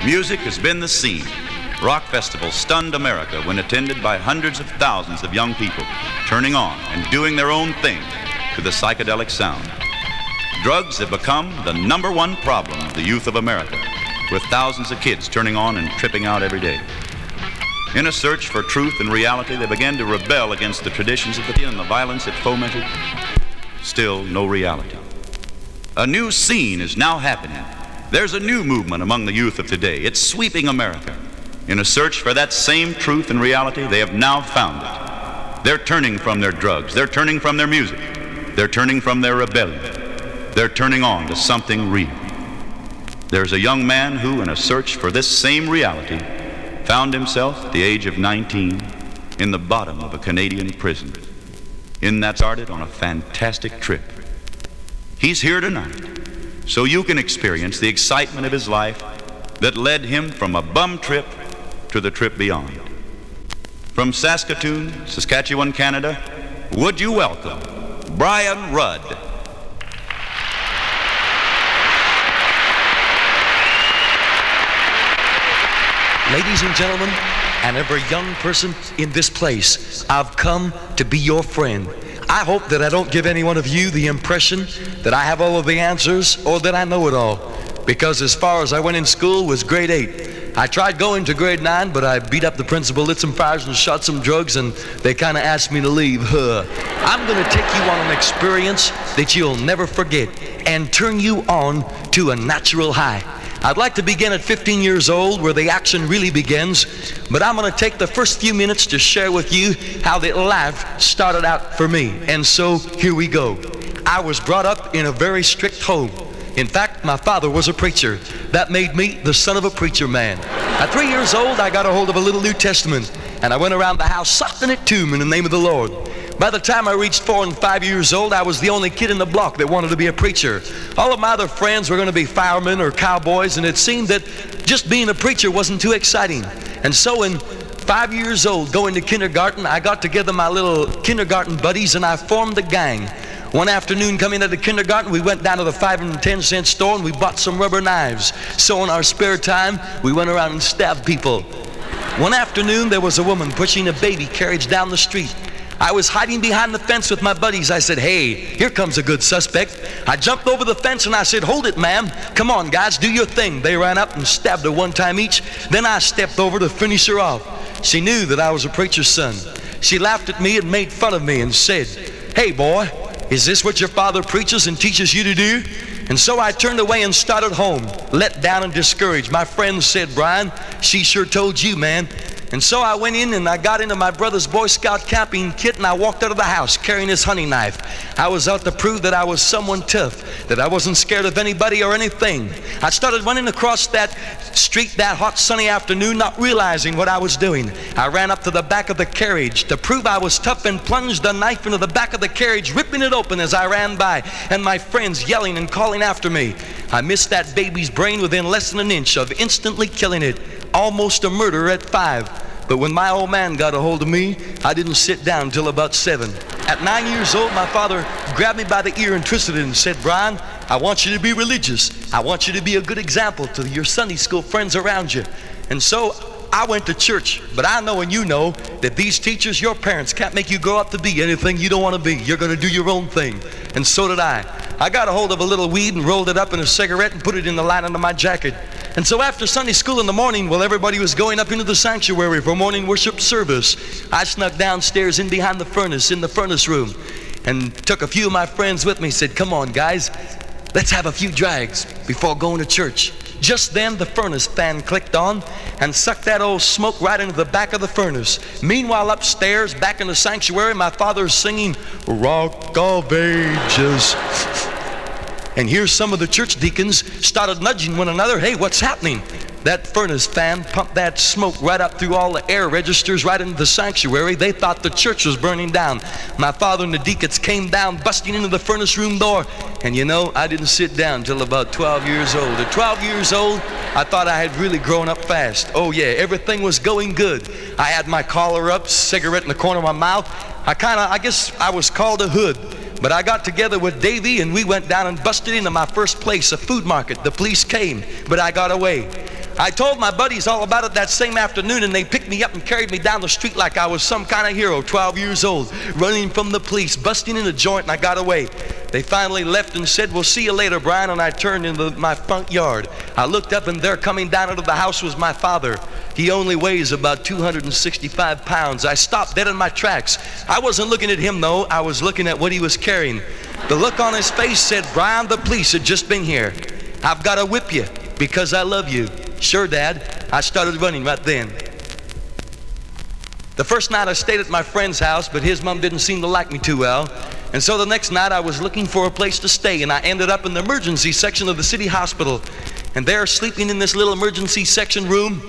Music has been the scene. Rock festivals stunned America when attended by hundreds of thousands of young people, turning on and doing their own thing to the psychedelic sound. Drugs have become the number one problem of the youth of America, with thousands of kids turning on and tripping out every day. In a search for truth and reality, they began to rebel against the traditions of the day and the violence it fomented. Still no reality. A new scene is now happening. There's a new movement among the youth of today. It's sweeping America. In a search for that same truth and reality, they have now found it. They're turning from their drugs. They're turning from their music. They're turning from their rebellion. They're turning on to something real. There's a young man who, in a search for this same reality, found himself at the age of 19 in the bottom of a Canadian prison. In that started on a fantastic trip. He's here tonight, so you can experience the excitement of his life that led him from a bum trip to the trip beyond. From Saskatoon, Saskatchewan, Canada, would you welcome Brian Rudd. Ladies and gentlemen, and every young person in this place, I've come to be your friend. I hope that I don't give any one of you the impression that I have all of the answers or that I know it all, because as far as I went in school was grade 8. I tried going to grade 9, but I beat up the principal, lit some fires, and shot some drugs, and they kind of asked me to leave. I'm going to take you on an experience that you'll never forget and turn you on to a natural high. I'd like to begin at 15 years old, where the action really begins, but I'm going to take the first few minutes to share with you how the life started out for me. And so here we go. I was brought up in a very strict home. In fact, my father was a preacher. That made me the son of a preacher man. At 3 years old, I got a hold of a little New Testament, and I went around the house sucking it to me in the name of the Lord. By the time I reached 4 and 5 years old, I was the only kid in the block that wanted to be a preacher. All of my other friends were going to be firemen or cowboys, and it seemed that just being a preacher wasn't too exciting. And so in 5 years old, going to kindergarten, I got together my little kindergarten buddies, and I formed a gang. One afternoon coming out of kindergarten, we went down to the 5 and 10 cent store, and we bought some rubber knives. So in our spare time, we went around and stabbed people. One afternoon, there was a woman pushing a baby carriage down the street. I was hiding behind the fence with my buddies. I said, hey, here comes a good suspect. I jumped over the fence and I said, hold it, ma'am. Come on, guys, do your thing. They ran up and stabbed her one time each. Then I stepped over to finish her off. She knew that I was a preacher's son. She laughed at me and made fun of me and said, hey, boy, is this what your father preaches and teaches you to do? And so I turned away and started home, let down and discouraged. My friends said, Brian, she sure told you, man. And so I went in and I got into my brother's Boy Scout camping kit, and I walked out of the house carrying his hunting knife. I was out to prove that I was someone tough, that I wasn't scared of anybody or anything. I started running across that street that hot sunny afternoon, not realizing what I was doing. I ran up to the back of the carriage to prove I was tough and plunged the knife into the back of the carriage, ripping it open as I ran by, and my friends yelling and calling after me. I missed that baby's brain within less than an inch of instantly killing it. Almost a murderer at 5. But when my old man got a hold of me, I didn't sit down till about 7. At 9 years old, my father grabbed me by the ear and twisted it and said, Brian, I want you to be religious. I want you to be a good example to your Sunday school friends around you. And so I went to church, but I know and you know that these teachers, your parents, can't make you grow up to be anything you don't want to be. You're going to do your own thing. And so did I. I got a hold of a little weed and rolled it up in a cigarette and put it in the lining of my jacket. And so after Sunday school in the morning, while everybody was going up into the sanctuary for morning worship service, I snuck downstairs in behind the furnace in the furnace room and took a few of my friends with me, said, come on, guys. Let's have a few drags before going to church. Just then the furnace fan clicked on and sucked that old smoke right into the back of the furnace. Meanwhile, upstairs, back in the sanctuary, my father's singing Rock of Ages. And here some of the church deacons started nudging one another. Hey, what's happening? That furnace fan pumped that smoke right up through all the air registers right into the sanctuary. They thought the church was burning down. My father and the deacons came down, busting into the furnace room door. And you know, I didn't sit down till about 12 years old. At 12 years old, I thought I had really grown up fast. Oh yeah, everything was going good. I had my collar up, cigarette in the corner of my mouth. I guess I was called a hood. But I got together with Davy and we went down and busted into my first place, a food market. The police came, but I got away. I told my buddies all about it that same afternoon, and they picked me up and carried me down the street like I was some kind of hero, 12 years old, running from the police, busting in a joint, and I got away. They finally left and said, "We'll see you later, Brian," and I turned into my front yard. I looked up, and there coming down out of the house was my father. He only weighs about 265 pounds. I stopped dead in my tracks. I wasn't looking at him, though. I was looking at what he was carrying. The look on his face said, "Brian, the police had just been here. I've got to whip you because I love you." Sure, Dad. I started running right then. The first night I stayed at my friend's house, but his mom didn't seem to like me too well. And so the next night I was looking for a place to stay, and I ended up in the emergency section of the city hospital. And there, sleeping in this little emergency section room,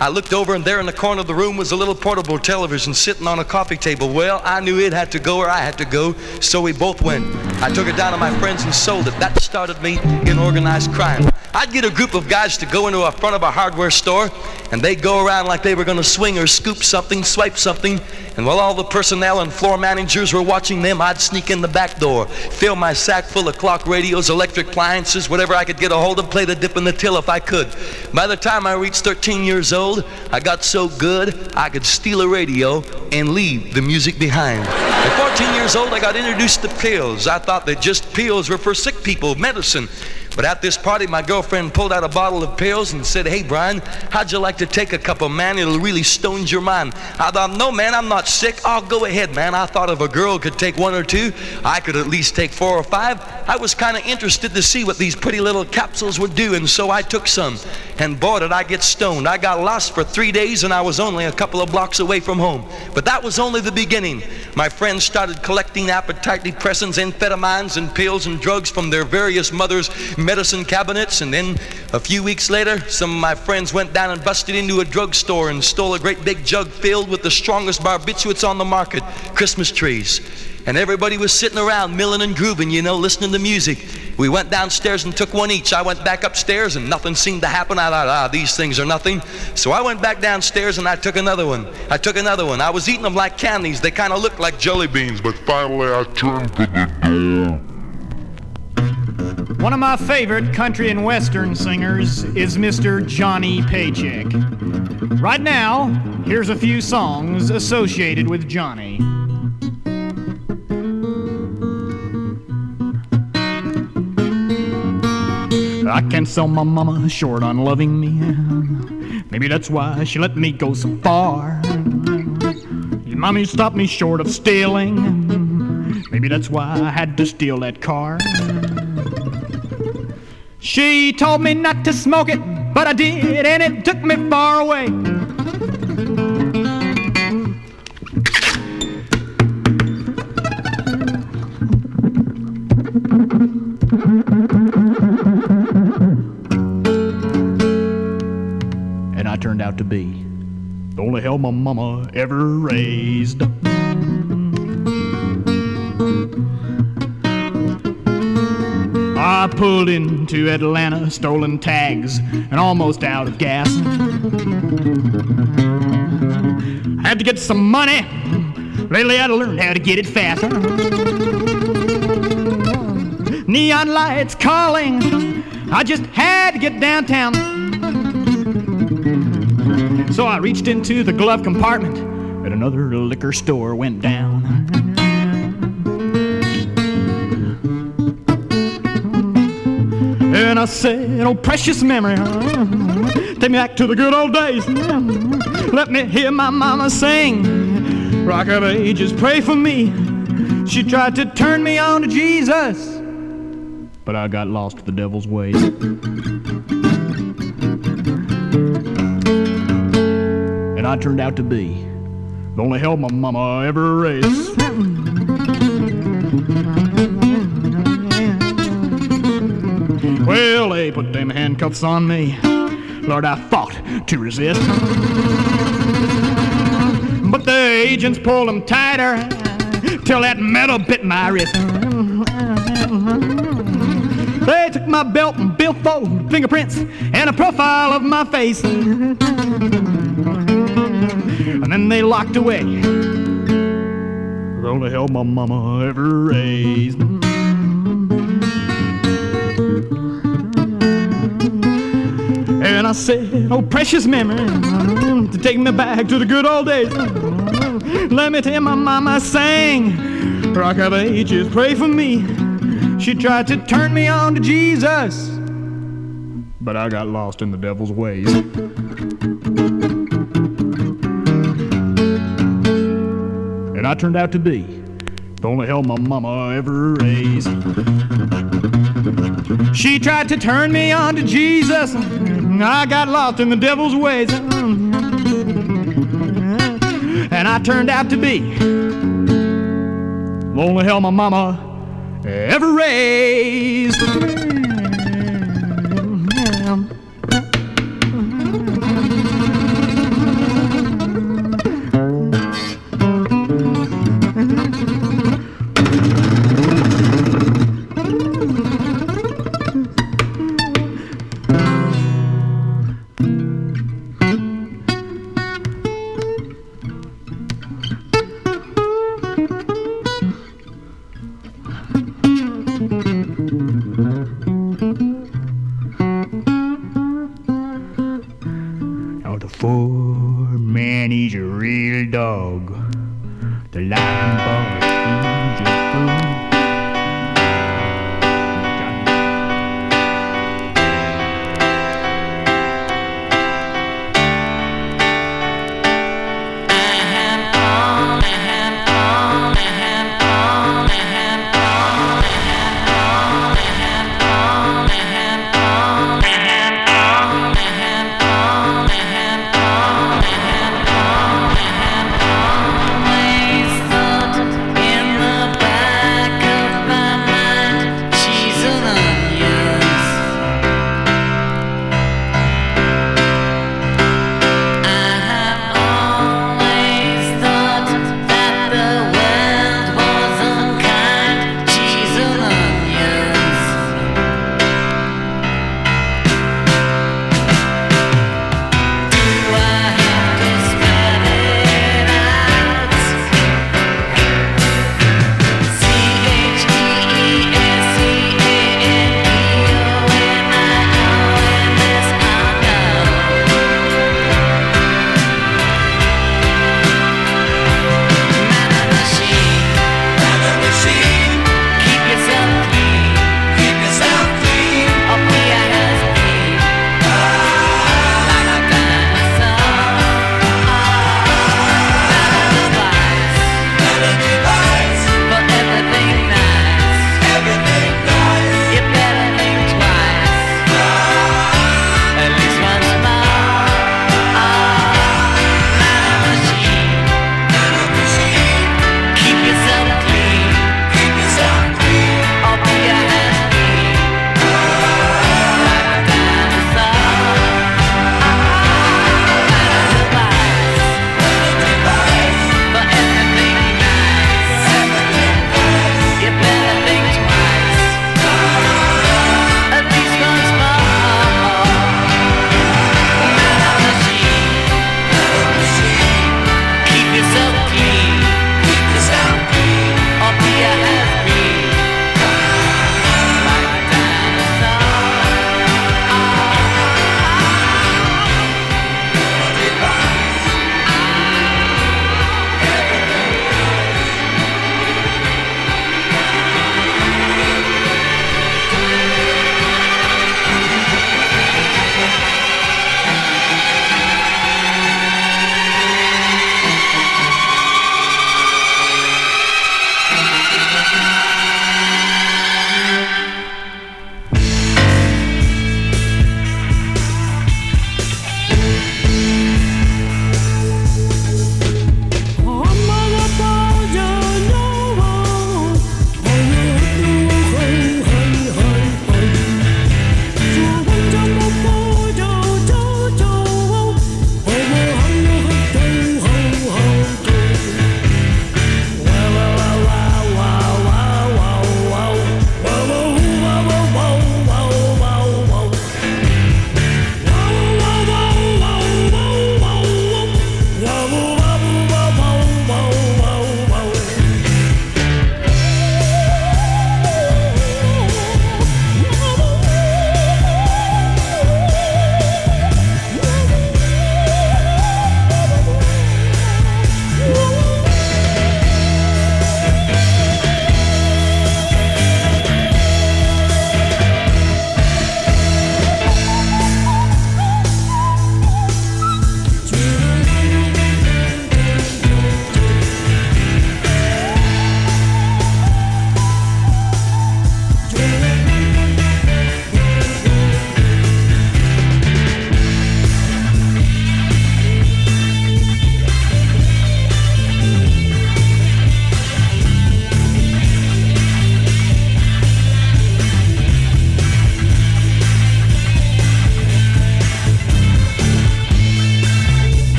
I looked over, and there in the corner of the room was a little portable television sitting on a coffee table. Well, I knew it had to go or I had to go, so we both went. I took it down to my friends and sold it. That started me in organized crime. I'd get a group of guys to go into a front of a hardware store, and they'd go around like they were going to swing or scoop something, swipe something, and while all the personnel and floor managers were watching them, I'd sneak in the back door, fill my sack full of clock radios, electric appliances, whatever I could get a hold of, play the dip and the till if I could. By the time I reached 13 years old, I got so good I could steal a radio and leave the music behind. At 14 years old, I got introduced to pills. I thought that just pills were for sick people, medicine. But at this party, my girlfriend pulled out a bottle of pills and said, "Hey, Brian, how'd you like to take a couple, man? It'll really stone your mind." I thought, "No, man, I'm not sick. I'll go ahead, man." I thought if a girl could take one or two, I could at least take 4 or 5. I was kind of interested to see what these pretty little capsules would do, and so I took some. And boy, did I get stoned. I got lost for 3 days, and I was only a couple of blocks away from home. But that was only the beginning. My friends started collecting appetite depressants, amphetamines, and pills and drugs from their various mothers' medicine cabinets, and then a few weeks later, some of my friends went down and busted into a drugstore and stole a great big jug filled with the strongest barbiturates on the market, Christmas trees. And everybody was sitting around, milling and grooving, you know, listening to music. We went downstairs and took one each. I went back upstairs and nothing seemed to happen. I thought, these things are nothing. So I went back downstairs and I took another one. I was eating them like candies. They kind of looked like jelly beans, but finally I turned to the door. One of my favorite country and western singers is Mr. Johnny Paycheck. Right now, here's a few songs associated with Johnny. I can't sell my mama short on loving me. Maybe that's why she let me go so far. Your mommy stopped me short of stealing. Maybe that's why I had to steal that car. She told me not to smoke it, but I did, and it took me far away. And I turned out to be the only hell my mama ever raised. I pulled into Atlanta, stolen tags, and almost out of gas. I had to get some money. Lately I'd learned how to get it fast. Neon lights calling. I just had to get downtown. So I reached into the glove compartment, and another liquor store went down. And I said, "Oh, precious memory, take me back to the good old days. Let me hear my mama sing. Rock of Ages, pray for me. She tried to turn me on to Jesus, but I got lost to the devil's ways. And I turned out to be the only hell my mama ever raised. Well, they put them handcuffs on me. Lord, I fought to resist, but the agents pulled them tighter till that metal bit my wrist. They took my belt and billfold, fingerprints, and a profile of my face, and then they locked away the only hell my mama ever raised. And I said, oh, precious memory, to take me back to the good old days. Let me tell my mama sang Rockabilly, just pray for me. She tried to turn me on to Jesus, but I got lost in the devil's ways. And I turned out to be the only hell my mama ever raised. She tried to turn me on to Jesus. I got lost in the devil's ways. And I turned out to be the only hell my mama ever raised.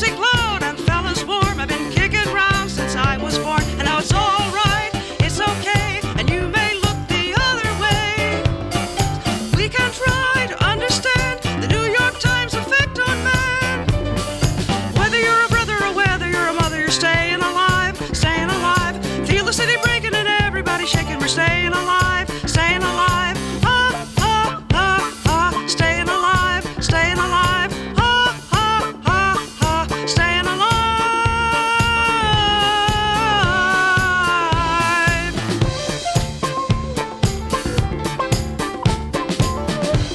music loud and fellas warm. I've been kicking round since I was born, and now it's all right, it's okay, and you may look the other way. We can try to understand the New York Times effect on man. Whether you're a brother or whether you're a mother, you're staying alive, staying alive. Feel the city breaking and everybody shaking. We're staying alive, staying alive. Ah, ah, ah, ah, staying alive, staying alive. Staying alive.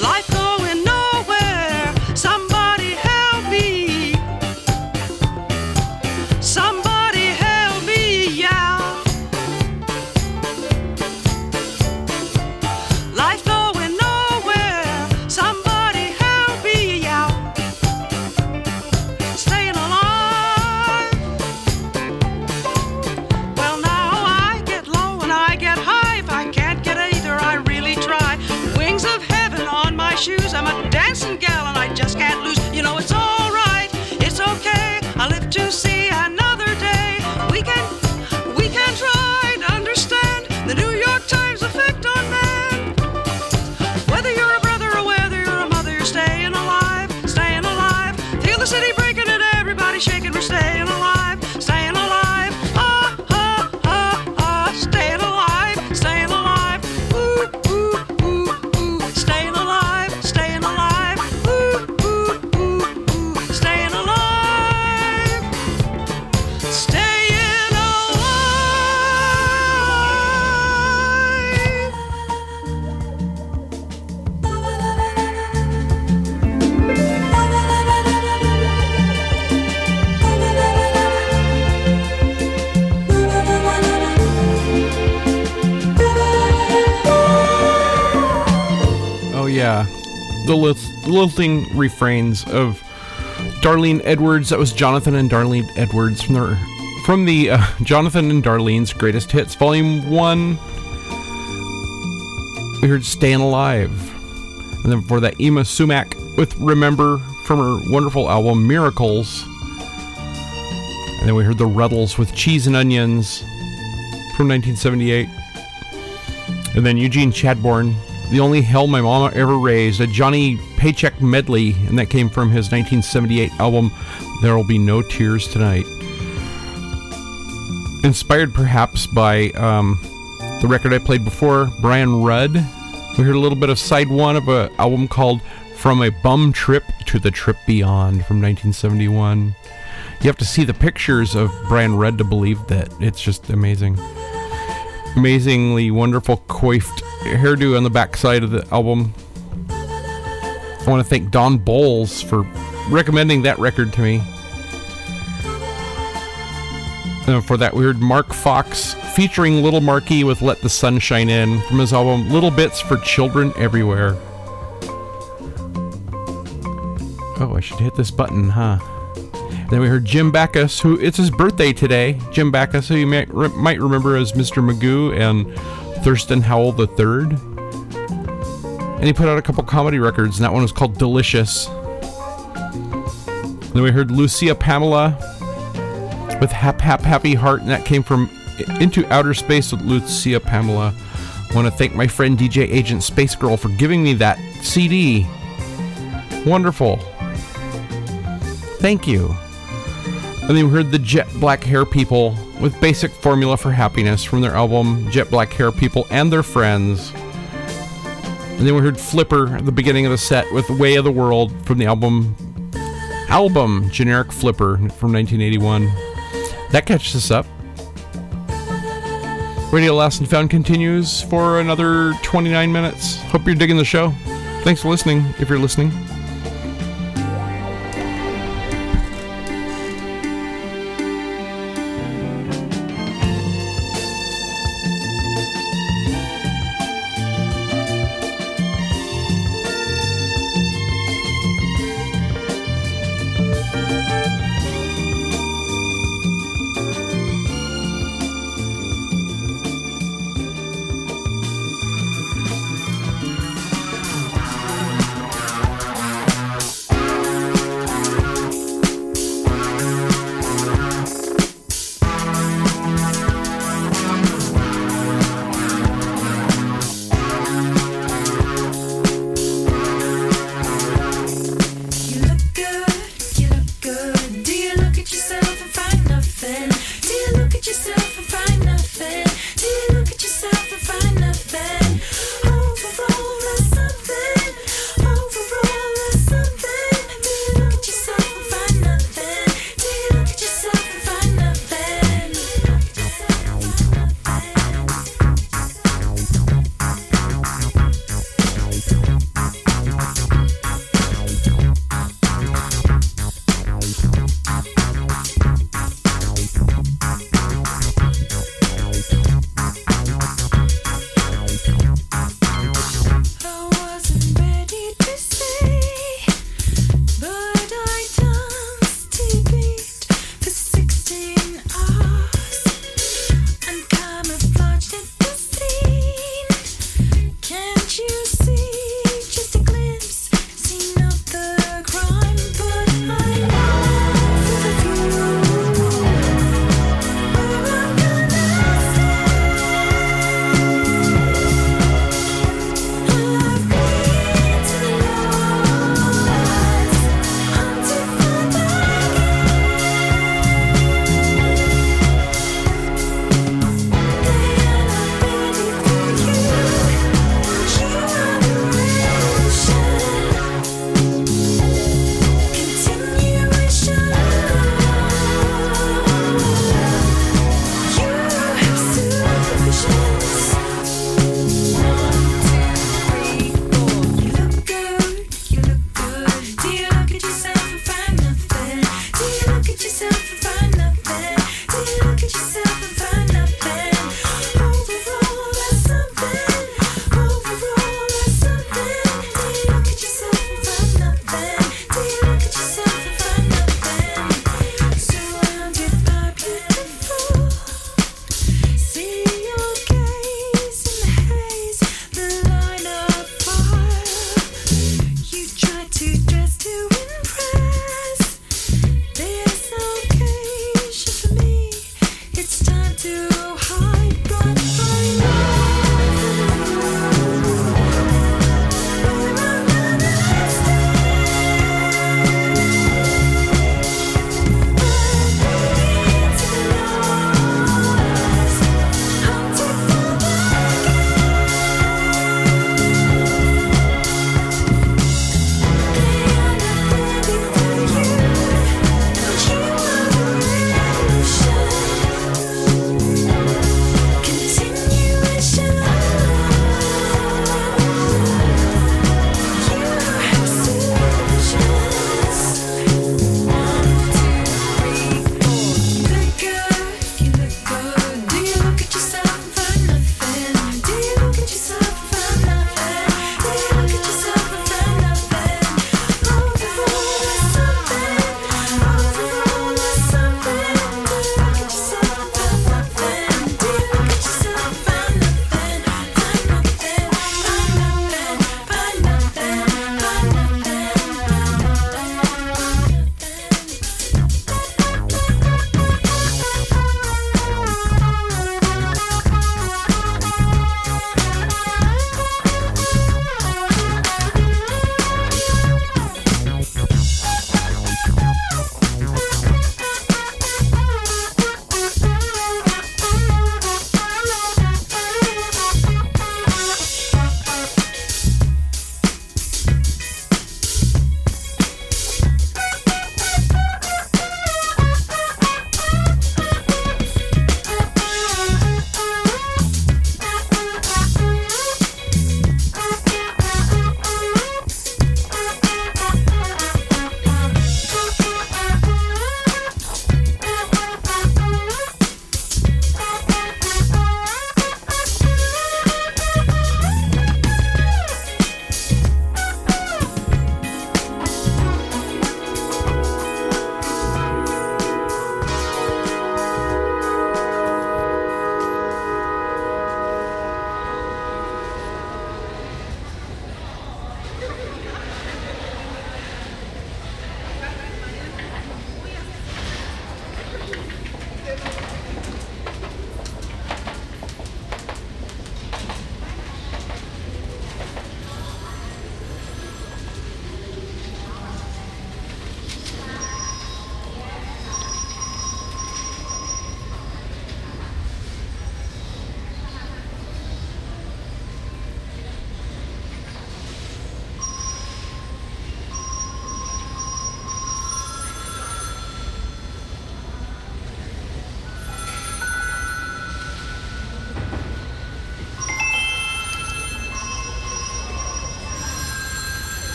Life going nowhere. Somebody help me. Somebody help me, yeah. Life going nowhere. Somebody help me, yeah. Staying alive. Well, now I get low and I get high. If I can't get either, I really try. Wings of heaven on my shoes. I'm a dancing gal and I just can't lose. You know, it's all right, it's okay. I live to see another day. We can try to understand the New York Times effect on man. Whether you're a brother or whether you're a mother, you're staying alive, staying alive. Feel the city breaking and everybody shaking. We're staying alive, staying alive. Ah, ah, ah, ah, staying alive, staying alive. Ooh, ooh, ooh, ooh, staying alive, staying alive. Ooh, ooh, ooh, ooh, staying alive. Staying alive. Oh yeah, the little thing refrains of Darlene Edwards. That was Jonathan and Darlene Edwards from the Jonathan and Darlene's Greatest Hits, Volume 1. We heard "Stayin' Alive," and then before that, Yma Sumac with "Remember" from her wonderful album Miracles, and then we heard the Ruttles with "Cheese and Onions" from 1978, and then Eugene Chadbourne, "The Only Hell My Mama Ever Raised," a Johnny Paycheck medley, and that came from his 1978 album There'll Be No Tears Tonight. Inspired perhaps by the record I played before, Brian Rudd. We heard a little bit of side one of an album called From a Bum Trip to the Trip Beyond from 1971. You have to see the pictures of Brian Rudd to believe that. It's just amazing. Amazingly wonderful coiffed hairdo on the backside of the album. I want to thank Don Bowles for recommending that record to me. And for that, we heard Mark Fox featuring Little Markie with "Let the Sun Shine In" from his album Little Bits for Children Everywhere. Oh, I should hit this button, huh? Then we heard Jim Backus, who it's his birthday today. Jim Backus, who you might remember as Mr. Magoo and Thurston Howell III. And he put out a couple comedy records, and that one was called Delicious. Then we heard Lucia Pamela with "Hap Hap Happy Heart," and that came from Into Outer Space with Lucia Pamela. I want to thank my friend DJ Agent Space Girl for giving me that CD. Wonderful. Thank you. And then we heard the Jet Black Hair People with "Basic Formula for Happiness" from their album Jet Black Hair People and Their Friends. And then we heard Flipper at the beginning of the set with "Way of the World" from the album Generic Flipper from 1981. That catches us up. Radio Last and Found continues for another 29 minutes. Hope you're digging the show. Thanks for listening, if you're listening.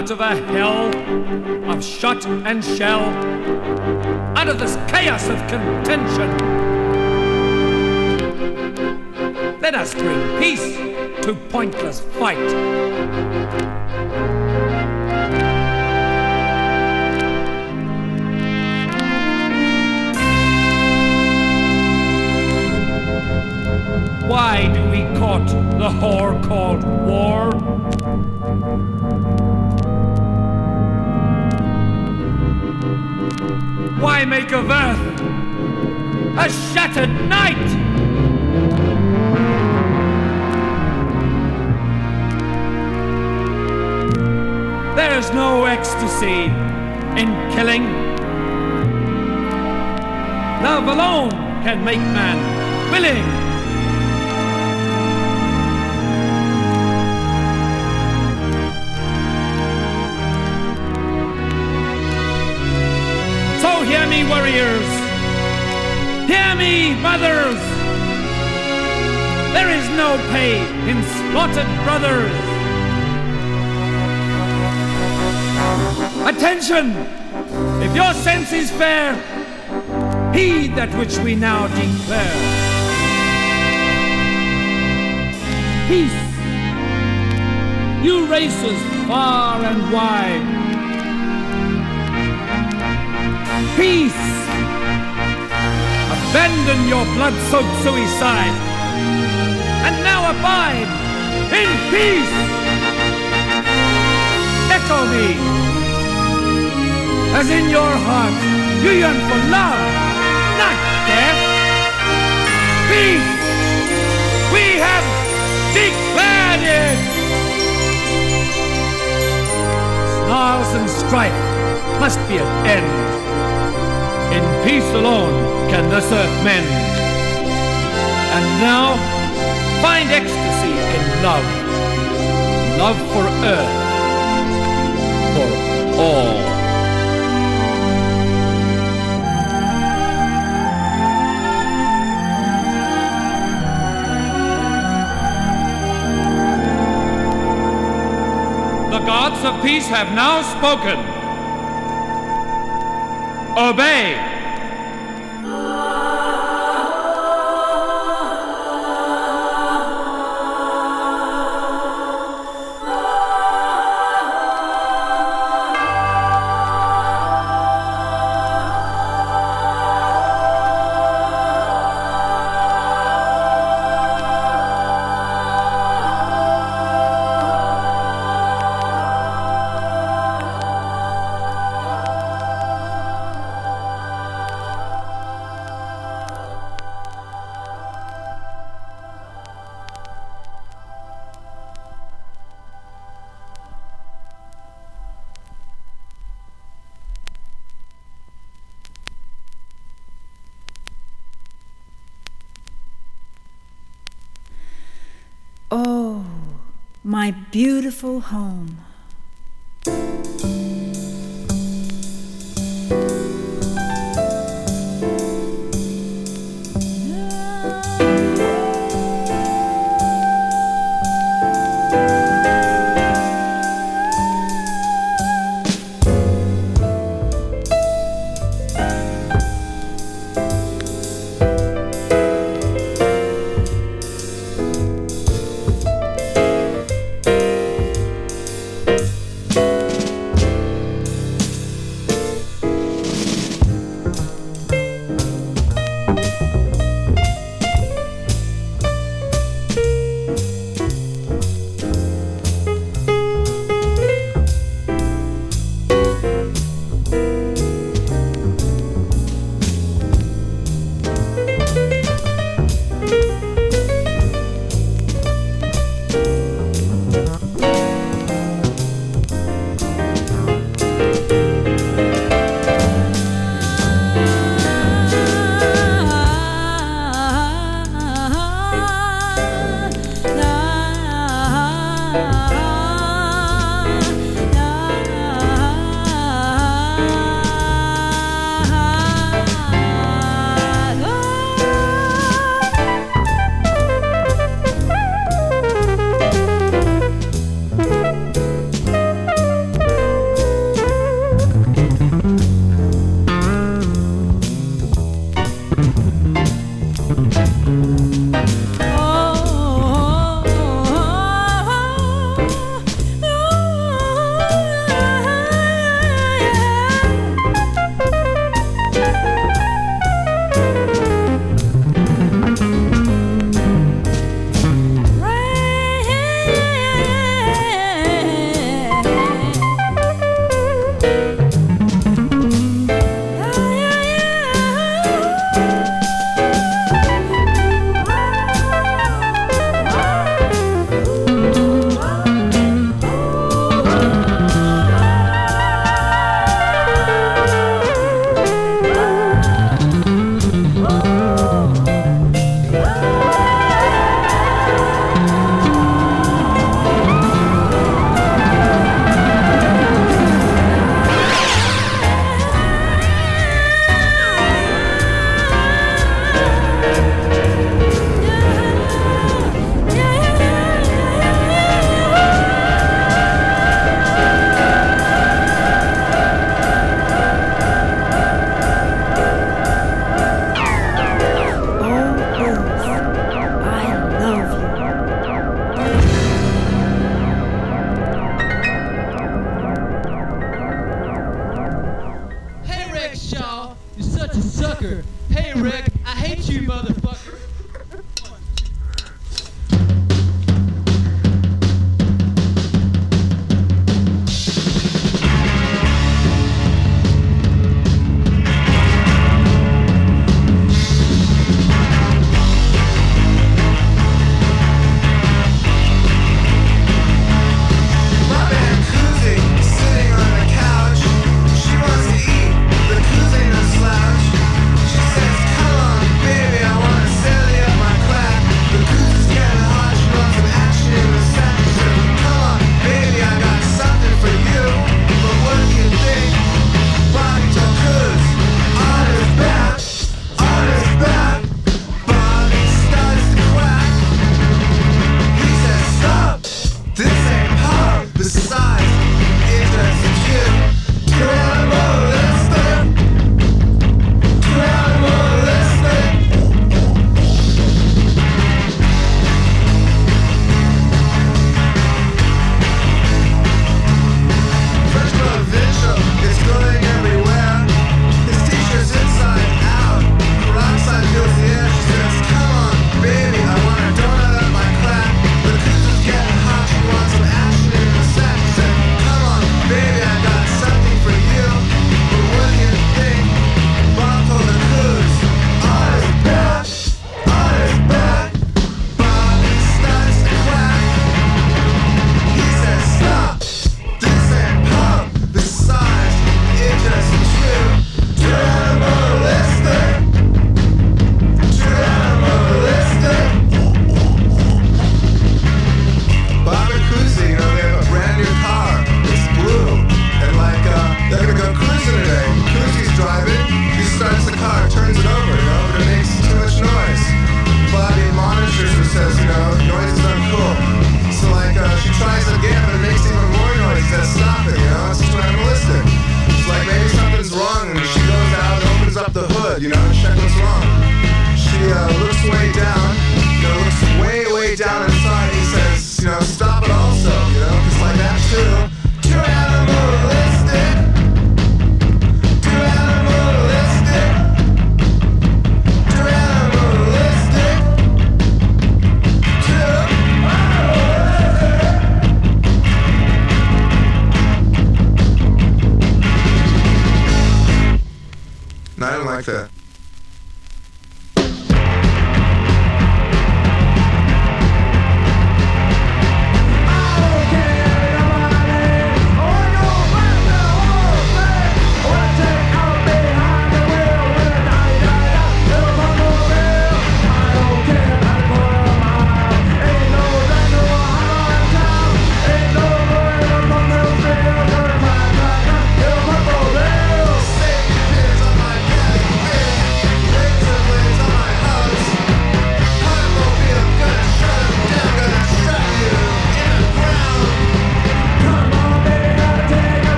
out of a hell of shot and shell, out of this chaos of contention. Let us bring peace to pointless fight. Why do we court the whore called war? Why make of earth a shattered night? There is no ecstasy in killing. Love alone can make man willing. Hear me, warriors! Hear me, mothers! There is no pay in slaughtered brothers! Attention! If your sense is fair, heed that which we now declare. Peace! You races far and wide, peace! Abandon your blood-soaked suicide and now abide in peace! Echo me! As in your heart you yearn for love, not death! Peace! We have declared it! Snarls and strife must be an end. In peace alone can this earth mend. And now, find ecstasy in love. Love for earth, for all. The gods of peace have now spoken. Obey! My beautiful home.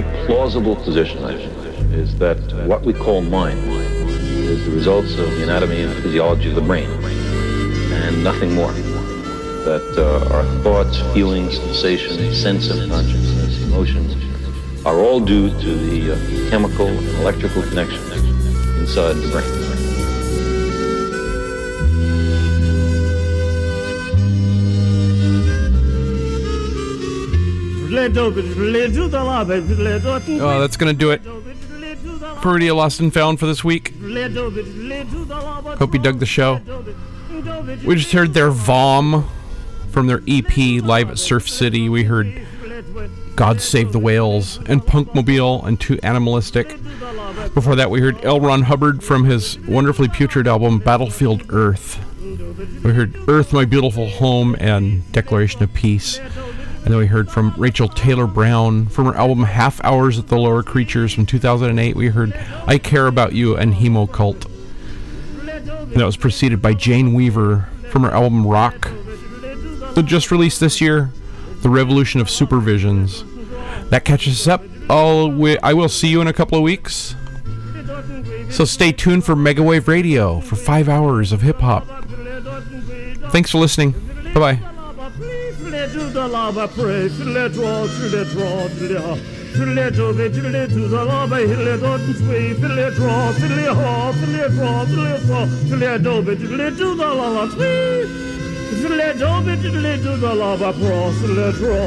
very plausible position, I think, is that what we call mind is the results of the anatomy and physiology of the brain, and nothing more. That our thoughts, feelings, sensations, sense of consciousness, emotions, are all due to the chemical and electrical connection inside the brain. Oh, that's going to do it for Radio Lost and Found for this week. Hope you dug the show. We just heard their VOM from their EP live at Surf City. We heard God Save the Whales and Punkmobile and Too Animalistic. Before that, we heard L. Ron Hubbard from his wonderfully putrid album Battlefield Earth. We heard Earth, My Beautiful Home and Declaration of Peace. And then we heard from Rachel Taylor Brown from her album Half Hours at the Lower Creatures from 2008. We heard I Care About You and Hemo Cult. And that was preceded by Jane Weaver from her album Rock, that just released this year, The Revolution of Supervisions. That catches us up. I will see you in a couple of weeks. So stay tuned for Megawave Radio for 5 hours of hip-hop. Thanks for listening. Bye-bye. To the lava, praise, let Little bit to the lava, little the lava, little the lava cross, little.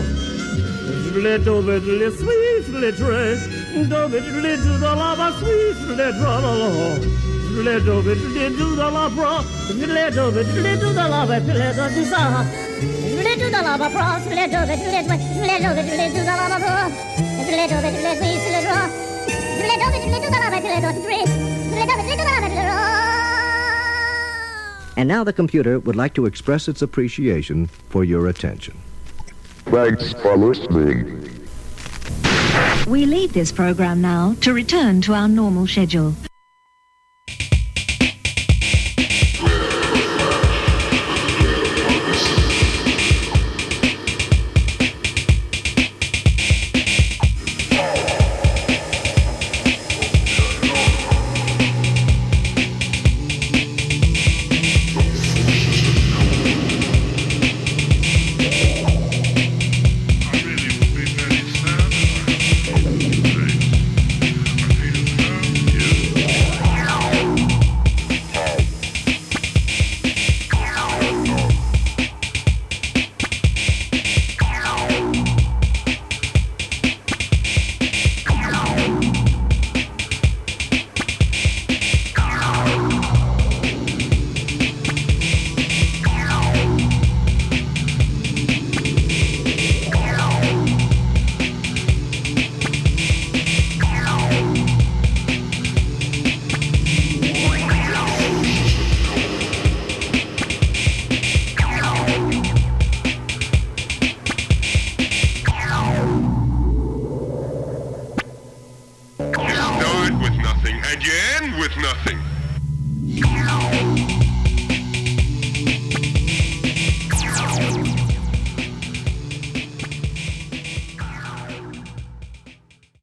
And now the computer would like to express its appreciation for your attention. Thanks for listening. We leave this program now to return to our normal schedule.